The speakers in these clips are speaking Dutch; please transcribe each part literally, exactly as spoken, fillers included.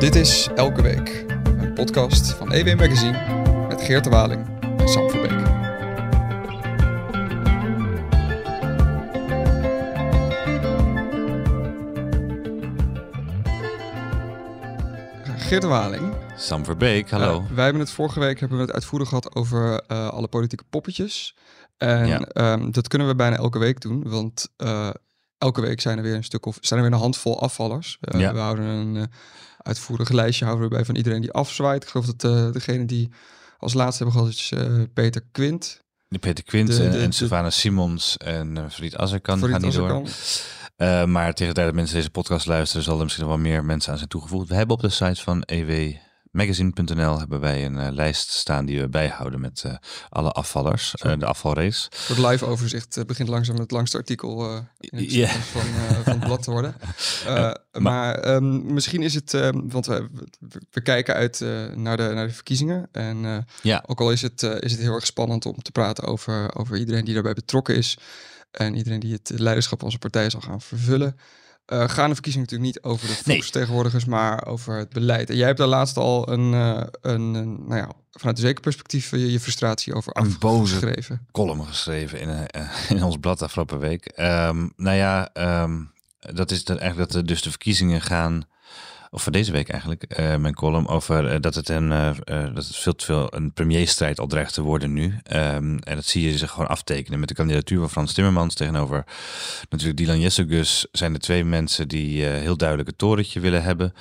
Dit is Elke Week, een podcast van E W Magazine met Geert de Waling en Sam Verbeek. Geert de Waling. Sam Verbeek, hallo. Uh, wij hebben het vorige week hebben we het uitvoerig gehad over uh, alle politieke poppetjes. En ja. um, dat kunnen we bijna elke week doen, want uh, elke week zijn er weer een stuk of zijn er weer een handvol afvallers. Uh, ja. We houden een uh, uitvoerig lijstje houden we bij van iedereen die afzwaait. Ik geloof dat uh, degene die als laatste hebben gehad is uh, Peter Quint. De Peter Quint de, de, en, de, en Savannah Simons en uh, Fried Azarkan Fried gaan niet Azarkan. door. Uh, maar tegen de tijd dat mensen deze podcast luisteren, zal er misschien wel meer mensen aan zijn toegevoegd. We hebben op de site van e w magazine punt n l hebben wij een uh, lijst staan die we bijhouden met uh, alle afvallers, uh, de afvalrace. Het live overzicht uh, begint langzaam het langste artikel uh, in het yeah. van, uh, van het blad te worden. Uh, uh, maar um, misschien is het, um, want we, we kijken uit uh, naar, de, naar de verkiezingen. En uh, ja. ook al is het, uh, is het heel erg spannend om te praten over, over iedereen die daarbij betrokken is. En iedereen die het leiderschap van zijn partij zal gaan vervullen. Uh, gaan de verkiezingen natuurlijk niet over de volksvertegenwoordigers, nee. maar over het beleid. En jij hebt daar laatst al een, uh, een, een nou ja, vanuit een zeker perspectief je, je frustratie over een boze column geschreven in, uh, in ons blad afgelopen week. Um, nou ja, um, dat is de, eigenlijk dat de, dus de verkiezingen gaan, of voor deze week eigenlijk, uh, mijn column over uh, dat het een uh, uh, dat het veel te veel een premierstrijd al dreigt te worden nu. Um, en dat zie je zich gewoon aftekenen met de kandidatuur van Frans Timmermans tegenover natuurlijk Dilan Yeşilgöz. Zijn de twee mensen die uh, heel duidelijk het torentje willen hebben.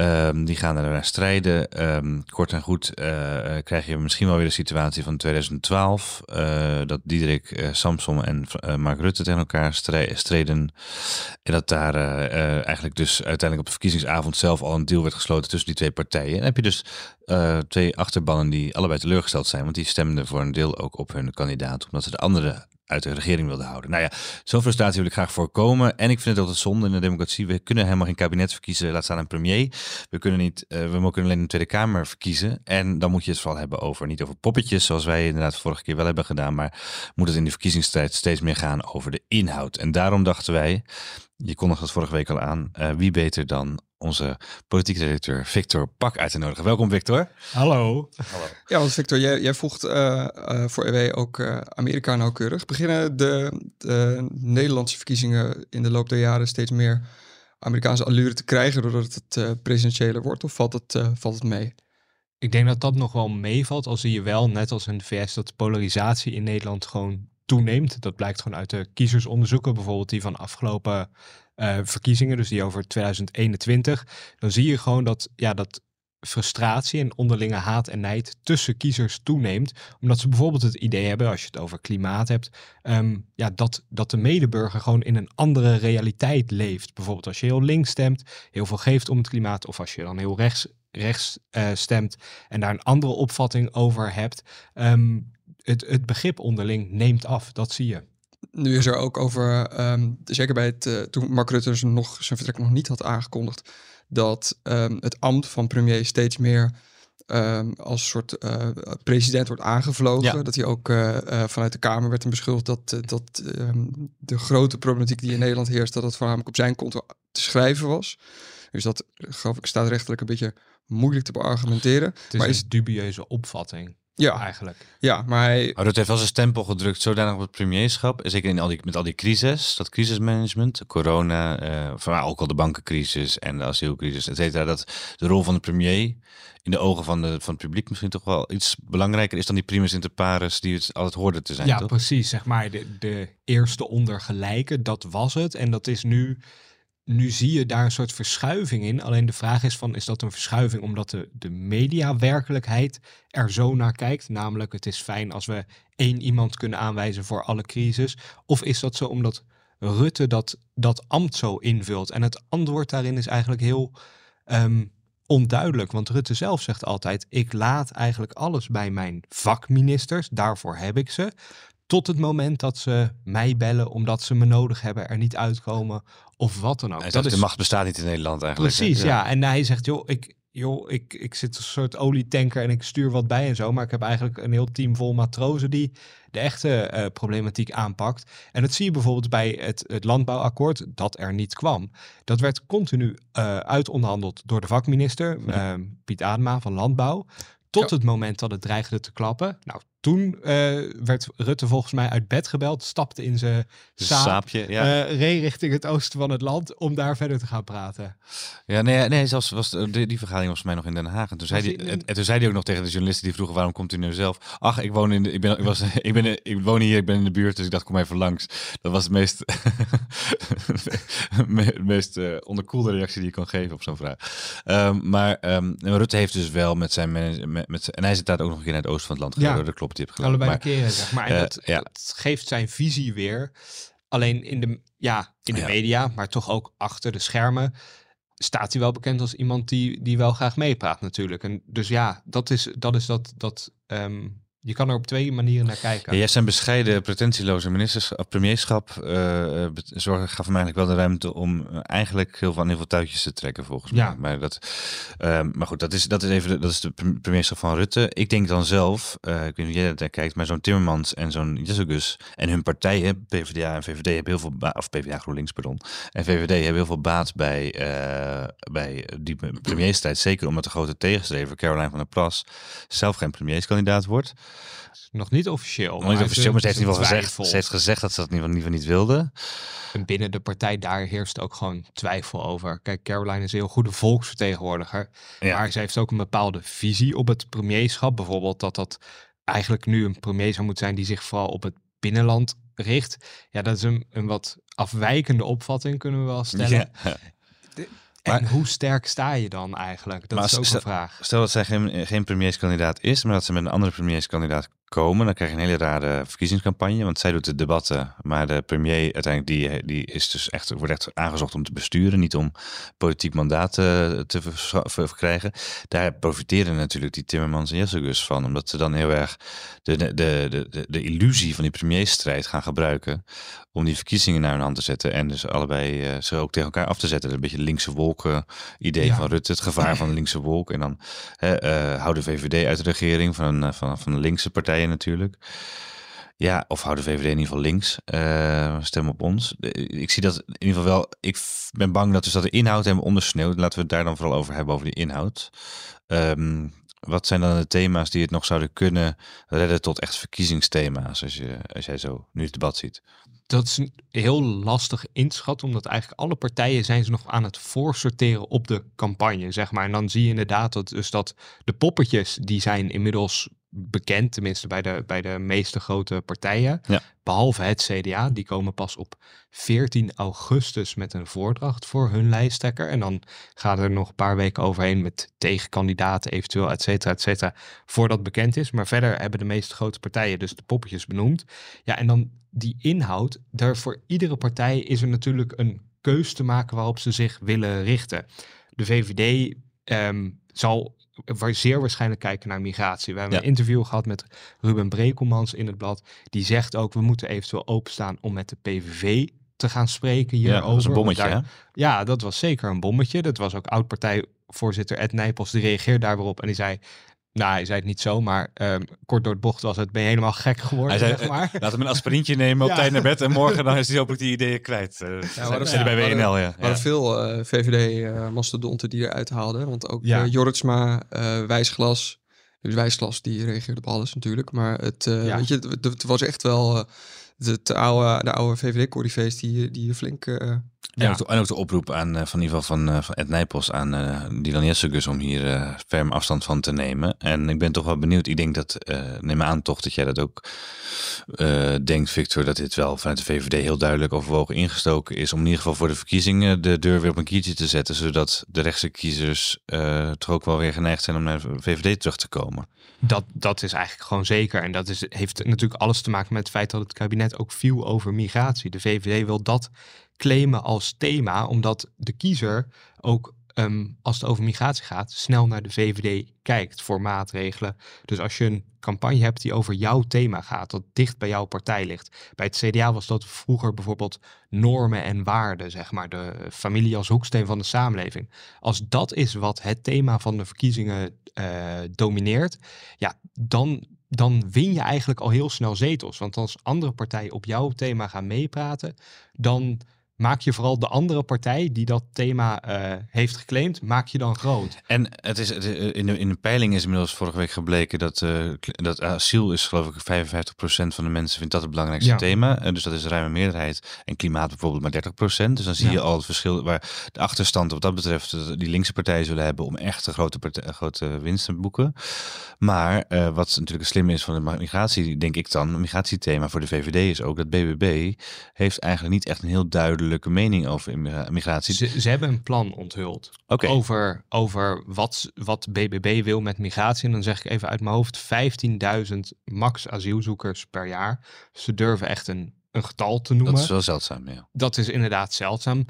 Um, die gaan er naar strijden. Um, kort en goed uh, krijg je misschien wel weer de situatie van tweeduizend twaalf. Uh, dat Diederik uh, Samsom en uh, Mark Rutte tegen elkaar strij- streden. En dat daar uh, uh, eigenlijk dus uiteindelijk op de verkiezingsavond zelf al een deal werd gesloten tussen die twee partijen. En dan heb je dus uh, twee achterbannen die allebei teleurgesteld zijn. Want die stemden voor een deel ook op hun kandidaat. Omdat ze de andere uit de regering wilde houden. Nou ja, zo'n frustratie wil ik graag voorkomen. En ik vind het altijd zonde in de democratie. We kunnen helemaal geen kabinet verkiezen, laat staan een premier. We kunnen niet, uh, we kunnen alleen een Tweede Kamer verkiezen. En dan moet je het vooral hebben over, niet over poppetjes, zoals wij inderdaad vorige keer wel hebben gedaan, maar moet het in de verkiezingstijd steeds meer gaan over de inhoud. En daarom dachten wij, je kondigde dat vorige week al aan, uh, wie beter dan onze politiek redacteur Victor Pak uit te nodigen. Welkom, Victor. Hallo. Hallo. Ja, want Victor, jij, jij volgt uh, uh, voor E W ook uh, Amerika nauwkeurig. Beginnen de, de Nederlandse verkiezingen in de loop der jaren steeds meer Amerikaanse allure te krijgen doordat het uh, presidentiële wordt? Of valt het, uh, valt het mee? Ik denk dat dat nog wel meevalt. Al zie je wel, net als in de V S, dat de polarisatie in Nederland gewoon toeneemt. Dat blijkt gewoon uit de kiezersonderzoeken, bijvoorbeeld die van afgelopen uh, verkiezingen, dus die over tweeduizend eenentwintig. Dan zie je gewoon dat, ja, dat frustratie en onderlinge haat en nijd tussen kiezers toeneemt. Omdat ze bijvoorbeeld het idee hebben, als je het over klimaat hebt, um, ja, dat, dat de medeburger gewoon in een andere realiteit leeft. Bijvoorbeeld als je heel links stemt, heel veel geeft om het klimaat, of als je dan heel rechts, rechts uh, stemt en daar een andere opvatting over hebt. Um, Het, het begrip onderling neemt af, dat zie je. Nu is er ook over, um, zeker bij het, uh, toen Mark Rutte zijn, nog, zijn vertrek nog niet had aangekondigd, dat um, het ambt van premier steeds meer um, als soort uh, president wordt aangevlogen. Ja. Dat hij ook uh, uh, vanuit de Kamer werd beschuldigd dat, uh, dat um, de grote problematiek die in Nederland heerst, dat dat voornamelijk op zijn konto te schrijven was. Dus dat staat rechtelijk een beetje moeilijk te beargumenteren. Het is maar een is... dubieuze opvatting. Ja, eigenlijk. Ja, maar hij... Rutte heeft wel zijn stempel gedrukt zodanig op het premierschap. Zeker in al die, met al die crisis, dat crisismanagement, corona, uh, maar ook al de bankencrisis en de asielcrisis, et cetera. Dat de rol van de premier in de ogen van, de, van het publiek misschien toch wel iets belangrijker is dan die primus inter pares die het altijd hoorde te zijn. Ja, toch? Precies. Zeg maar de, de eerste onder gelijken, dat was het. En dat is nu... Nu zie je daar een soort verschuiving in. Alleen de vraag is van, is dat een verschuiving omdat de, de mediawerkelijkheid er zo naar kijkt? Namelijk, het is fijn als we één iemand kunnen aanwijzen voor alle crisis. Of is dat zo omdat Rutte dat, dat ambt zo invult? En het antwoord daarin is eigenlijk heel um, onduidelijk. Want Rutte zelf zegt altijd, ik laat eigenlijk alles bij mijn vakministers. Daarvoor heb ik ze. Tot het moment dat ze mij bellen omdat ze me nodig hebben, er niet uitkomen of wat dan ook. Dat dat is... De macht bestaat niet in Nederland eigenlijk. Precies, ja. ja. En hij zegt, joh, ik, joh, ik, ik zit een soort olietanker en ik stuur wat bij en zo. Maar ik heb eigenlijk een heel team vol matrozen die de echte uh, problematiek aanpakt. En dat zie je bijvoorbeeld bij het, het landbouwakkoord dat er niet kwam. Dat werd continu uh, uitonderhandeld door de vakminister, ja. uh, Piet Adema van Landbouw. Tot het moment dat het dreigde te klappen. Nou, toen uh, werd Rutte volgens mij uit bed gebeld. Stapte in zijn saap, saapje. Ja. Uh, reed richting het oosten van het land om daar verder te gaan praten. Ja, nee, nee zelfs was de, die vergadering was voor mij nog in Den Haag. En toen, zei die, in... en, en toen zei hij ook nog tegen de journalisten die vroegen waarom komt u nu zelf? Ach, ik woon, in de, ik, ben, ik, was, ik, ben, ik woon hier, ik ben in de buurt, dus ik dacht kom even langs. Dat was het meest, me, meest uh, onderkoelde reactie die je kan geven op zo'n vraag. Um, maar um, Rutte heeft dus wel met zijn management... Met, met, en hij zit daar ook nog een keer naar het oosten van het land gegaan, ja. door de kloptip gegaan. Allebei maar, keren, zeg maar. En uh, dat, ja. dat geeft zijn visie weer. Alleen in de, ja, in de ja. media, maar toch ook achter de schermen, staat hij wel bekend als iemand die, die wel graag meepraat natuurlijk. En dus ja, dat is dat... Is dat, dat um, je kan er op twee manieren naar kijken. Ja, jij hebt zijn bescheiden, pretentieloze ministers, premierschap uh, zorgen gaf hem eigenlijk wel de ruimte om uh, eigenlijk heel, van, heel veel touwtjes te trekken volgens ja. mij. Maar, dat, uh, maar goed, dat is, dat is even de, dat is de premierschap van Rutte. Ik denk dan zelf, uh, ik weet niet hoe jij daar kijkt, maar zo'n Timmermans en zo'n Yeşilgöz en hun partijen, PvdA en VVD hebben heel veel baat, of PvdA GroenLinks, pardon, en V V D hebben heel veel baat bij, uh, bij die premierstijd. Zeker omdat de grote tegenstrever Caroline van der Plas zelf geen premierskandidaat wordt. Nog niet officieel. Nog maar niet officieel, maar ze heeft in ieder geval gezegd, ze heeft gezegd dat ze dat in ieder geval niet wilde. En binnen de partij daar heerst ook gewoon twijfel over. Kijk, Caroline is een heel goede volksvertegenwoordiger. Ja. Maar ze heeft ook een bepaalde visie op het premierschap. Bijvoorbeeld dat dat eigenlijk nu een premier zou moeten zijn die zich vooral op het binnenland richt. Ja, dat is een, een wat afwijkende opvatting, kunnen we wel stellen. Ja. De, En maar, hoe sterk sta je dan eigenlijk? Dat is ook stel, een vraag. Stel dat zij geen, geen premierskandidaat is, maar dat ze met een andere premierskandidaat komen, dan krijg je een hele rare verkiezingscampagne. Want zij doet de debatten, maar de premier uiteindelijk die, die is dus echt, wordt echt aangezocht om te besturen, niet om politiek mandaat te, te verkrijgen. Daar profiteren natuurlijk die Timmermans en Yeşilgöz van, omdat ze dan heel erg de, de, de, de, de illusie van die premierstrijd gaan gebruiken om die verkiezingen naar hun hand te zetten en dus allebei uh, ze ook tegen elkaar af te zetten. Een beetje linkse wolken idee ja. van Rutte, het gevaar van de linkse wolk en dan hè, uh, hou de V V D uit de regering van, uh, van, van de linkse partij natuurlijk. Ja, of hou de V V D in ieder geval links. Uh, stem op ons. Ik zie dat in ieder geval wel. Ik ben bang dat dus dat de inhoud hebben ondersneeuwd. Laten we het daar dan vooral over hebben, over die inhoud. Um, wat zijn dan de thema's die het nog zouden kunnen redden tot echt verkiezingsthema's, als, je, als jij zo nu het debat ziet? Dat is een heel lastig inschat, omdat eigenlijk alle partijen zijn ze nog aan het voorsorteren op de campagne, zeg maar. En dan zie je inderdaad dat, dus dat de poppetjes, die zijn inmiddels bekend, tenminste bij de, bij de meeste grote partijen, ja. behalve het C D A. Die komen pas op veertien augustus met een voordracht voor hun lijsttrekker. En dan gaat er nog een paar weken overheen met tegenkandidaten eventueel, et cetera, et cetera, voordat bekend is. Maar verder hebben de meeste grote partijen dus de poppetjes benoemd. Ja, en dan die inhoud. Daar voor iedere partij is er natuurlijk een keus te maken waarop ze zich willen richten. De V V D um, zal waar zeer waarschijnlijk kijken naar migratie. We hebben ja. een interview gehad met Ruben Brekelmans in het blad. Die zegt ook, we moeten eventueel openstaan om met de P V V te gaan spreken hierover. Ja, dat was een bommetje, daar, hè? Ja, dat was zeker een bommetje. Dat was ook oud-partijvoorzitter Ed Nijpels. Die reageerde daar weer op en die zei, nou, hij zei het niet zo, maar um, kort door de bocht was het, ben je helemaal gek geworden, hij zei, zeg maar. Uh, laat hem een aspirintje nemen, op ja. tijd naar bed en morgen dan is hij hopelijk die ideeën kwijt. Uh, ja, dat zit ja, bij W N L, er, ja. Er waren veel uh, V V D-mastodonten uh, die eruit haalden, want ook ja. uh, Jorritsma, uh, Wijsglas, dus Wijsglas die reageerde op alles natuurlijk, maar het, uh, ja. weet je, het, het was echt wel uh, het oude, de oude V V D-corrivees die, die flink... Uh, En, ja. ook de, en ook de oproep aan, uh, van, in ieder geval van, uh, van Ed Nijpels aan uh, Dilan Yeşilgöz om hier uh, ferm afstand van te nemen. En ik ben toch wel benieuwd. Ik denk dat, uh, neem aan toch dat jij dat ook uh, denkt, Victor, dat dit wel vanuit de V V D heel duidelijk overwogen ingestoken is om in ieder geval voor de verkiezingen de deur weer op een kiertje te zetten, zodat de rechtse kiezers uh, toch ook wel weer geneigd zijn om naar de V V D terug te komen. Dat, dat is eigenlijk gewoon zeker. En dat is, heeft natuurlijk alles te maken met het feit dat het kabinet ook viel over migratie. De V V D wil dat claimen als thema, omdat de kiezer ook um, als het over migratie gaat, snel naar de V V D kijkt voor maatregelen. Dus als je een campagne hebt die over jouw thema gaat, dat dicht bij jouw partij ligt. Bij het C D A was dat vroeger bijvoorbeeld normen en waarden, zeg maar. De familie als hoeksteen van de samenleving. Als dat is wat het thema van de verkiezingen uh, domineert, ja, dan... dan win je eigenlijk al heel snel zetels. Want als andere partijen op jouw thema gaan meepraten, dan maak je vooral de andere partij die dat thema uh, heeft geclaimd, maak je dan groot. En het is, het is in, de, in de peiling is inmiddels vorige week gebleken dat, uh, dat asiel is, geloof ik, vijfenvijftig procent van de mensen vindt dat het belangrijkste ja. thema. Uh, dus dat is een ruime meerderheid. En klimaat bijvoorbeeld maar dertig procent. Dus dan zie ja. je al het verschil waar de achterstand wat dat betreft die linkse partijen zullen hebben om echt een grote, partij, grote winst te boeken. Maar uh, wat natuurlijk slim is van de migratie, denk ik dan, een migratiethema voor de V V D is ook dat B B B heeft eigenlijk niet echt een heel duidelijk mening over migratie. Ze, ze hebben een plan onthuld okay. over, over wat, wat B B B wil met migratie. En dan zeg ik even uit mijn hoofd vijftienduizend max asielzoekers per jaar. Ze durven echt een, een getal te noemen. Dat is wel zeldzaam, ja. Dat is inderdaad zeldzaam.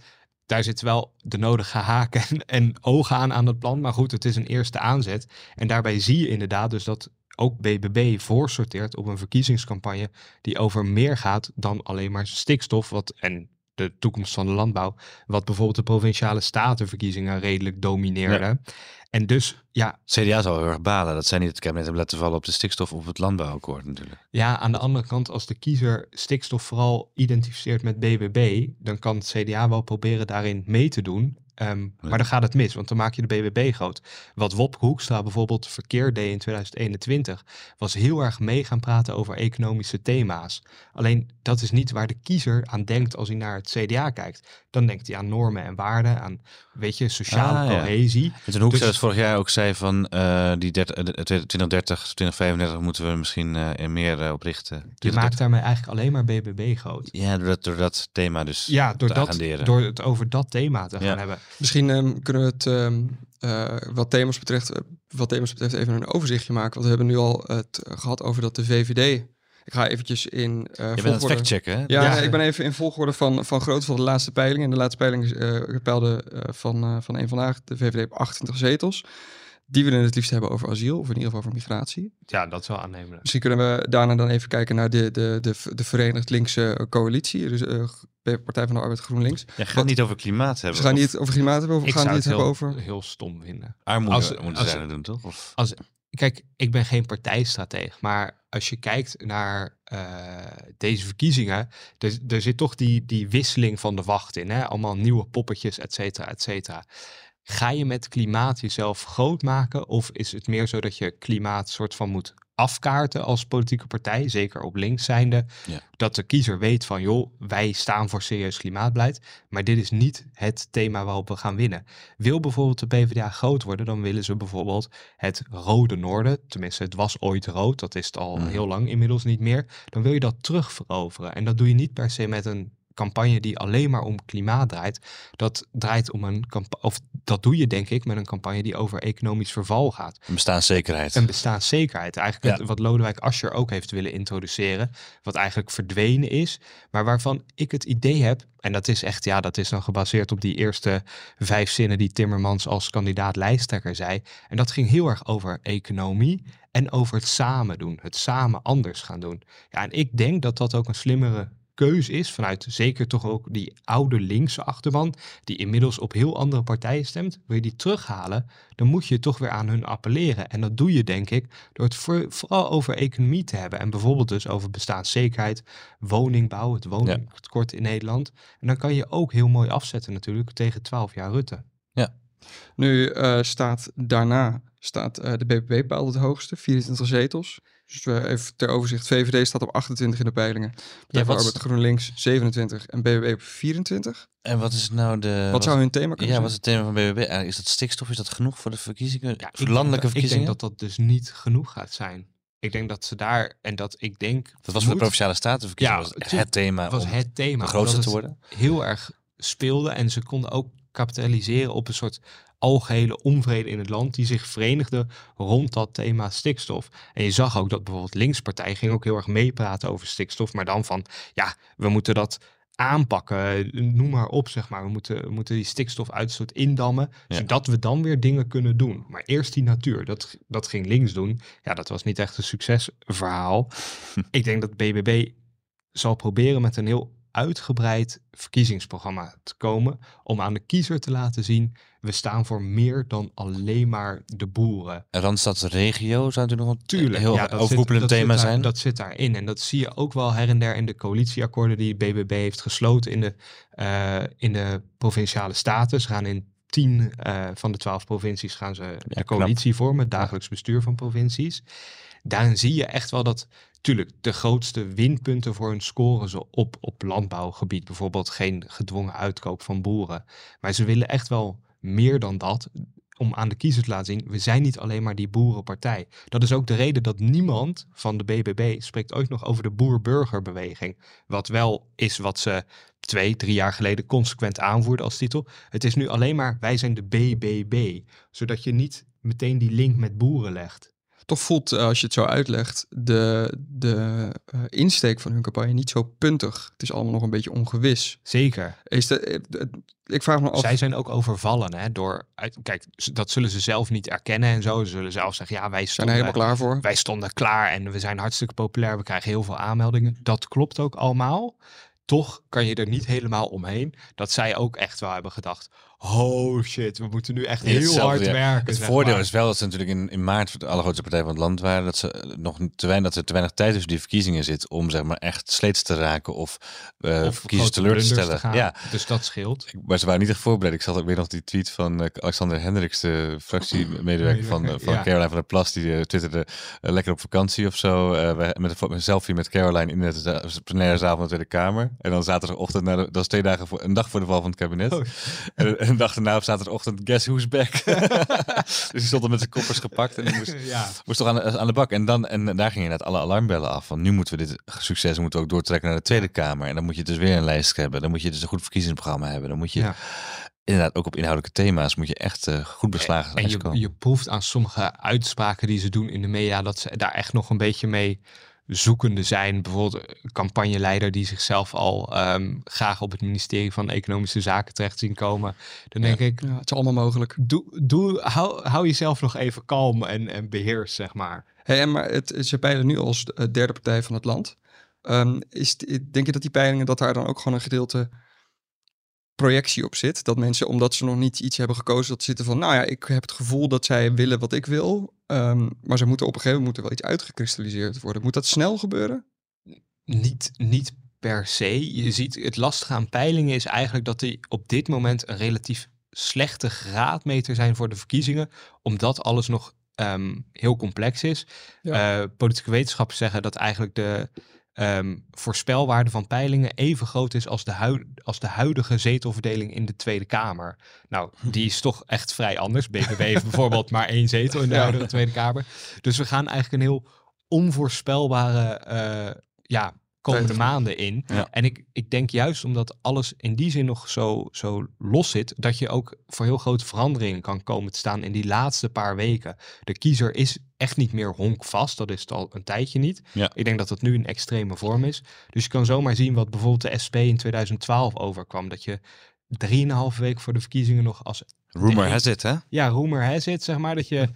Daar zitten wel de nodige haken en, en ogen aan aan het plan. Maar goed, het is een eerste aanzet. En daarbij zie je inderdaad dus dat ook B B B voorsorteert op een verkiezingscampagne die over meer gaat dan alleen maar stikstof. Wat en de toekomst van de landbouw, wat bijvoorbeeld de provinciale statenverkiezingen redelijk domineerden. Ja. En dus, ja... C D A zal heel erg balen dat zij niet het kabinet hebben laten vallen op de stikstof of het landbouwakkoord natuurlijk. Ja, aan de andere kant, als de kiezer stikstof vooral identificeert met B B B, dan kan het C D A wel proberen daarin mee te doen. Um, ja. Maar dan gaat het mis, want dan maak je de B B B groot. Wat Wopke Hoekstra bijvoorbeeld verkeer deed in tweeduizend eenentwintig... was heel erg mee gaan praten over economische thema's. Alleen dat is niet waar de kiezer aan denkt als hij naar het C D A kijkt. Dan denkt hij aan normen en waarden, aan, weet je, sociale ah, cohesie. Ja. En toen Hoekstra dus, vorig jaar ook zei van uh, die dertig, twintig dertig, twintig vijfendertig moeten we misschien uh, meer uh, op richten. Je maakt daarmee eigenlijk alleen maar B B B groot. Ja, door dat, door dat thema dus ja, door te dat, agenderen. Door het over dat thema te gaan ja. hebben. Misschien um, kunnen we het um, uh, wat thema's betreft, uh, wat thema's betreft even een overzichtje maken. Want we hebben nu al het gehad over dat de V V D... Ik ga eventjes in uh, je volgorde... bent fact-checken, hè? Ja, ja, ik ben even in volgorde van, van grootte van de laatste peiling. En de laatste peiling uh, peilde uh, van, uh, van Eén Vandaag de V V D op achtentwintig zetels. Die willen het liefst hebben over asiel, of in ieder geval over migratie. Ja, dat is wel aannemelijk. Misschien kunnen we daarna dan even kijken naar de, de, de, de Verenigd Linkse coalitie. Dus uh, Partij van de Arbeid GroenLinks. Ja, gaat niet over klimaat hebben. Ze gaan of... niet over klimaat hebben, of we gaan het niet heel, hebben over... heel stom vinden. Armoede als, moeten als, zijn als, doen, toch? Of... Als, kijk, ik ben geen partijstrateeg, maar als je kijkt naar uh, deze verkiezingen, er, er zit toch die, die wisseling van de wacht in, hè? Allemaal nieuwe poppetjes, et cetera, et cetera. Ga je met klimaat jezelf groot maken, of is het meer zo dat je klimaat soort van moet afkaarten als politieke partij, zeker op links zijnde, ja. dat de kiezer weet van joh, wij staan voor serieus klimaatbeleid, maar dit is niet het thema waarop we gaan winnen. Wil bijvoorbeeld de PvdA groot worden, dan willen ze bijvoorbeeld het rode noorden, tenminste het was ooit rood, dat is het al mm. heel lang inmiddels niet meer, dan wil je dat terugveroveren. En dat doe je niet per se met een campagne die alleen maar om klimaat draait. Dat draait om een campagne, of dat doe je denk ik met een campagne die over economisch verval gaat. Een bestaanszekerheid. Een bestaanszekerheid. Eigenlijk ja. het, wat Lodewijk Asscher ook heeft willen introduceren, wat eigenlijk verdwenen is, maar waarvan ik het idee heb, en dat is echt, ja, dat is dan gebaseerd op die eerste vijf zinnen die Timmermans als kandidaat lijsttrekker zei. En dat ging heel erg over economie en over het samen doen, het samen anders gaan doen. Ja, en ik denk dat dat ook een slimmere keus is vanuit zeker toch ook die oude linkse achterban, die inmiddels op heel andere partijen stemt. Wil je die terughalen, dan moet je toch weer aan hun appelleren. En dat doe je denk ik door het vooral over economie te hebben. En bijvoorbeeld dus over bestaanszekerheid, woningbouw, het woningtekort in Nederland. En dan kan je ook heel mooi afzetten natuurlijk tegen twaalf jaar Rutte. Ja. Nu uh, staat daarna staat uh, de B B B paal het hoogste, vierentwintig zetels. Dus uh, even ter overzicht, V V D staat op achtentwintig in de peilingen. Partij ja, van Arbeid GroenLinks zevenentwintig en B B B op vierentwintig. En wat is nou de... Wat, wat zou hun thema kunnen ja, zijn? Ja, wat is het thema van B B B eigenlijk? Is dat stikstof, is dat genoeg voor de verkiezingen? Ja, voor landelijke dat, verkiezingen? Ik denk dat dat dus niet genoeg gaat zijn. Ik denk dat ze daar, en dat ik denk... Dat was voor de Provinciale Statenverkiezingen, ja, was het, het thema was om het thema, de grootste te worden. Heel erg speelde en ze konden ook kapitaliseren op een soort algehele onvrede in het land die zich verenigde rond dat thema stikstof. En je zag ook dat bijvoorbeeld linkspartij ging ook heel erg meepraten over stikstof, maar dan van ja, we moeten dat aanpakken, noem maar op, zeg maar. We moeten, we moeten die stikstofuitstoot indammen, ja. zodat we dan weer dingen kunnen doen. Maar eerst die natuur, dat, dat ging links doen. Ja, dat was niet echt een succesverhaal. Hm. Ik denk dat B B B zal proberen met een heel uitgebreid verkiezingsprogramma te komen, om aan de kiezer te laten zien, we staan voor meer dan alleen maar de boeren. Randstad regio zou natuurlijk nog een heel ja, overkoepelend thema zit daar, zijn. Dat zit daarin en dat zie je ook wel her en der in de coalitieakkoorden die B B B heeft gesloten in de, uh, in de provinciale staten. Ze gaan in tien uh, van de twaalf provincies gaan ze ja, de coalitie knap. vormen, dagelijks bestuur van provincies. Daarin zie je echt wel dat, tuurlijk, de grootste winpunten voor hun scoren ze op, op landbouwgebied. Bijvoorbeeld geen gedwongen uitkoop van boeren. Maar ze willen echt wel meer dan dat, om aan de kiezer te laten zien, we zijn niet alleen maar die boerenpartij. Dat is ook de reden dat niemand van de B B B spreekt ooit nog over de boer-burgerbeweging. Wat wel is wat ze twee, drie jaar geleden consequent aanvoerden als titel. Het is nu alleen maar, wij zijn de B B B. Zodat je niet meteen die link met boeren legt. Toch voelt, als je het zo uitlegt, de, de uh, insteek van hun campagne niet zo puntig. Het is allemaal nog een beetje ongewis. Zeker. Is de, ik vraag me af... Zij zijn ook overvallen, hè, door... Kijk, dat zullen ze zelf niet erkennen en zo. Ze zullen zelf zeggen, ja, wij stonden... Zijn er helemaal klaar voor. Wij stonden klaar en we zijn hartstikke populair. We krijgen heel veel aanmeldingen. Dat klopt ook allemaal. Toch kan je er niet helemaal omheen dat zij ook echt wel hebben gedacht, oh shit, we moeten nu echt heel ja, hard ja. werken. Het voordeel maar. is wel dat ze natuurlijk in, in maart de allergrootste partij van het land waren, dat ze nog te weinig, dat er te weinig tijd tussen die verkiezingen zit om, zeg maar, echt sleets te raken of, uh, of verkiezers teleur te stellen. Te ja. Dus dat scheelt. Ik, maar ze waren niet echt voorbereid. Ik zag ook weer nog die tweet van uh, Alexander Hendricks, de fractiemedewerker van, uh, van ja. Caroline van der Plas, die uh, twitterde uh, lekker op vakantie of zo, uh, met een selfie met Caroline in de uh, plenaire zaal van de Tweede Kamer. En dan zaterdagochtend, naar de, dat was twee dagen voor, een dag voor de val van het kabinet. Oh. En, en dacht daarna op zaterdagochtend, guess who's back? Dus die stond er met zijn koppers gepakt en die moest, ja. moest toch aan de, aan de bak. En, dan, en daar gingen inderdaad alle alarmbellen af. Van nu moeten we dit succes moeten we ook doortrekken naar de Tweede Kamer. En dan moet je dus weer een lijst hebben. Dan moet je dus een goed verkiezingsprogramma hebben. Dan moet je... Ja. Inderdaad, ook op inhoudelijke thema's moet je echt uh, goed beslagen zijn. En je, je proeft aan sommige uitspraken die ze doen in de media, dat ze daar echt nog een beetje mee zoekende zijn. Bijvoorbeeld een campagneleider die zichzelf al um, graag op het ministerie van Economische Zaken terecht zien komen. Dan denk ja, ik, ja, het is allemaal mogelijk. Doe, doe, hou, hou jezelf nog even kalm en, en beheers, zeg maar. Hey, maar het, ze peilen nu als derde partij van het land. Um, is, denk je dat die peilingen, dat daar dan ook gewoon een gedeelte projectie op zit? Dat mensen, omdat ze nog niet iets hebben gekozen, dat zitten van, nou ja, ik heb het gevoel dat zij willen wat ik wil. Um, maar ze moeten op een gegeven moment moeten wel iets uitgekristalliseerd worden. Moet dat snel gebeuren? Niet, niet per se. Je ziet, het lastige aan peilingen is eigenlijk dat die op dit moment een relatief slechte graadmeter zijn voor de verkiezingen, omdat alles nog um, heel complex is. Ja. Uh, politieke wetenschappers zeggen dat eigenlijk de Um, voorspelwaarde van peilingen even groot is als de, huid, als de huidige zetelverdeling in de Tweede Kamer. Nou, die is toch echt vrij anders. B B B heeft bijvoorbeeld maar één zetel in de huidige Tweede Kamer. Dus we gaan eigenlijk een heel onvoorspelbare uh, ja, komende maanden in. Ja. En ik, ik denk juist omdat alles in die zin nog zo, zo los zit, dat je ook voor heel grote veranderingen kan komen te staan in die laatste paar weken. De kiezer is echt niet meer honkvast. Dat is het al een tijdje niet. Ja. Ik denk dat dat nu een extreme vorm is. Dus je kan zomaar zien wat bijvoorbeeld de S P in tweeduizend twaalf overkwam. Dat je drieënhalve week voor de verkiezingen nog als... Rumor de, has it, hè? Ja, rumor has it, zeg maar. Dat je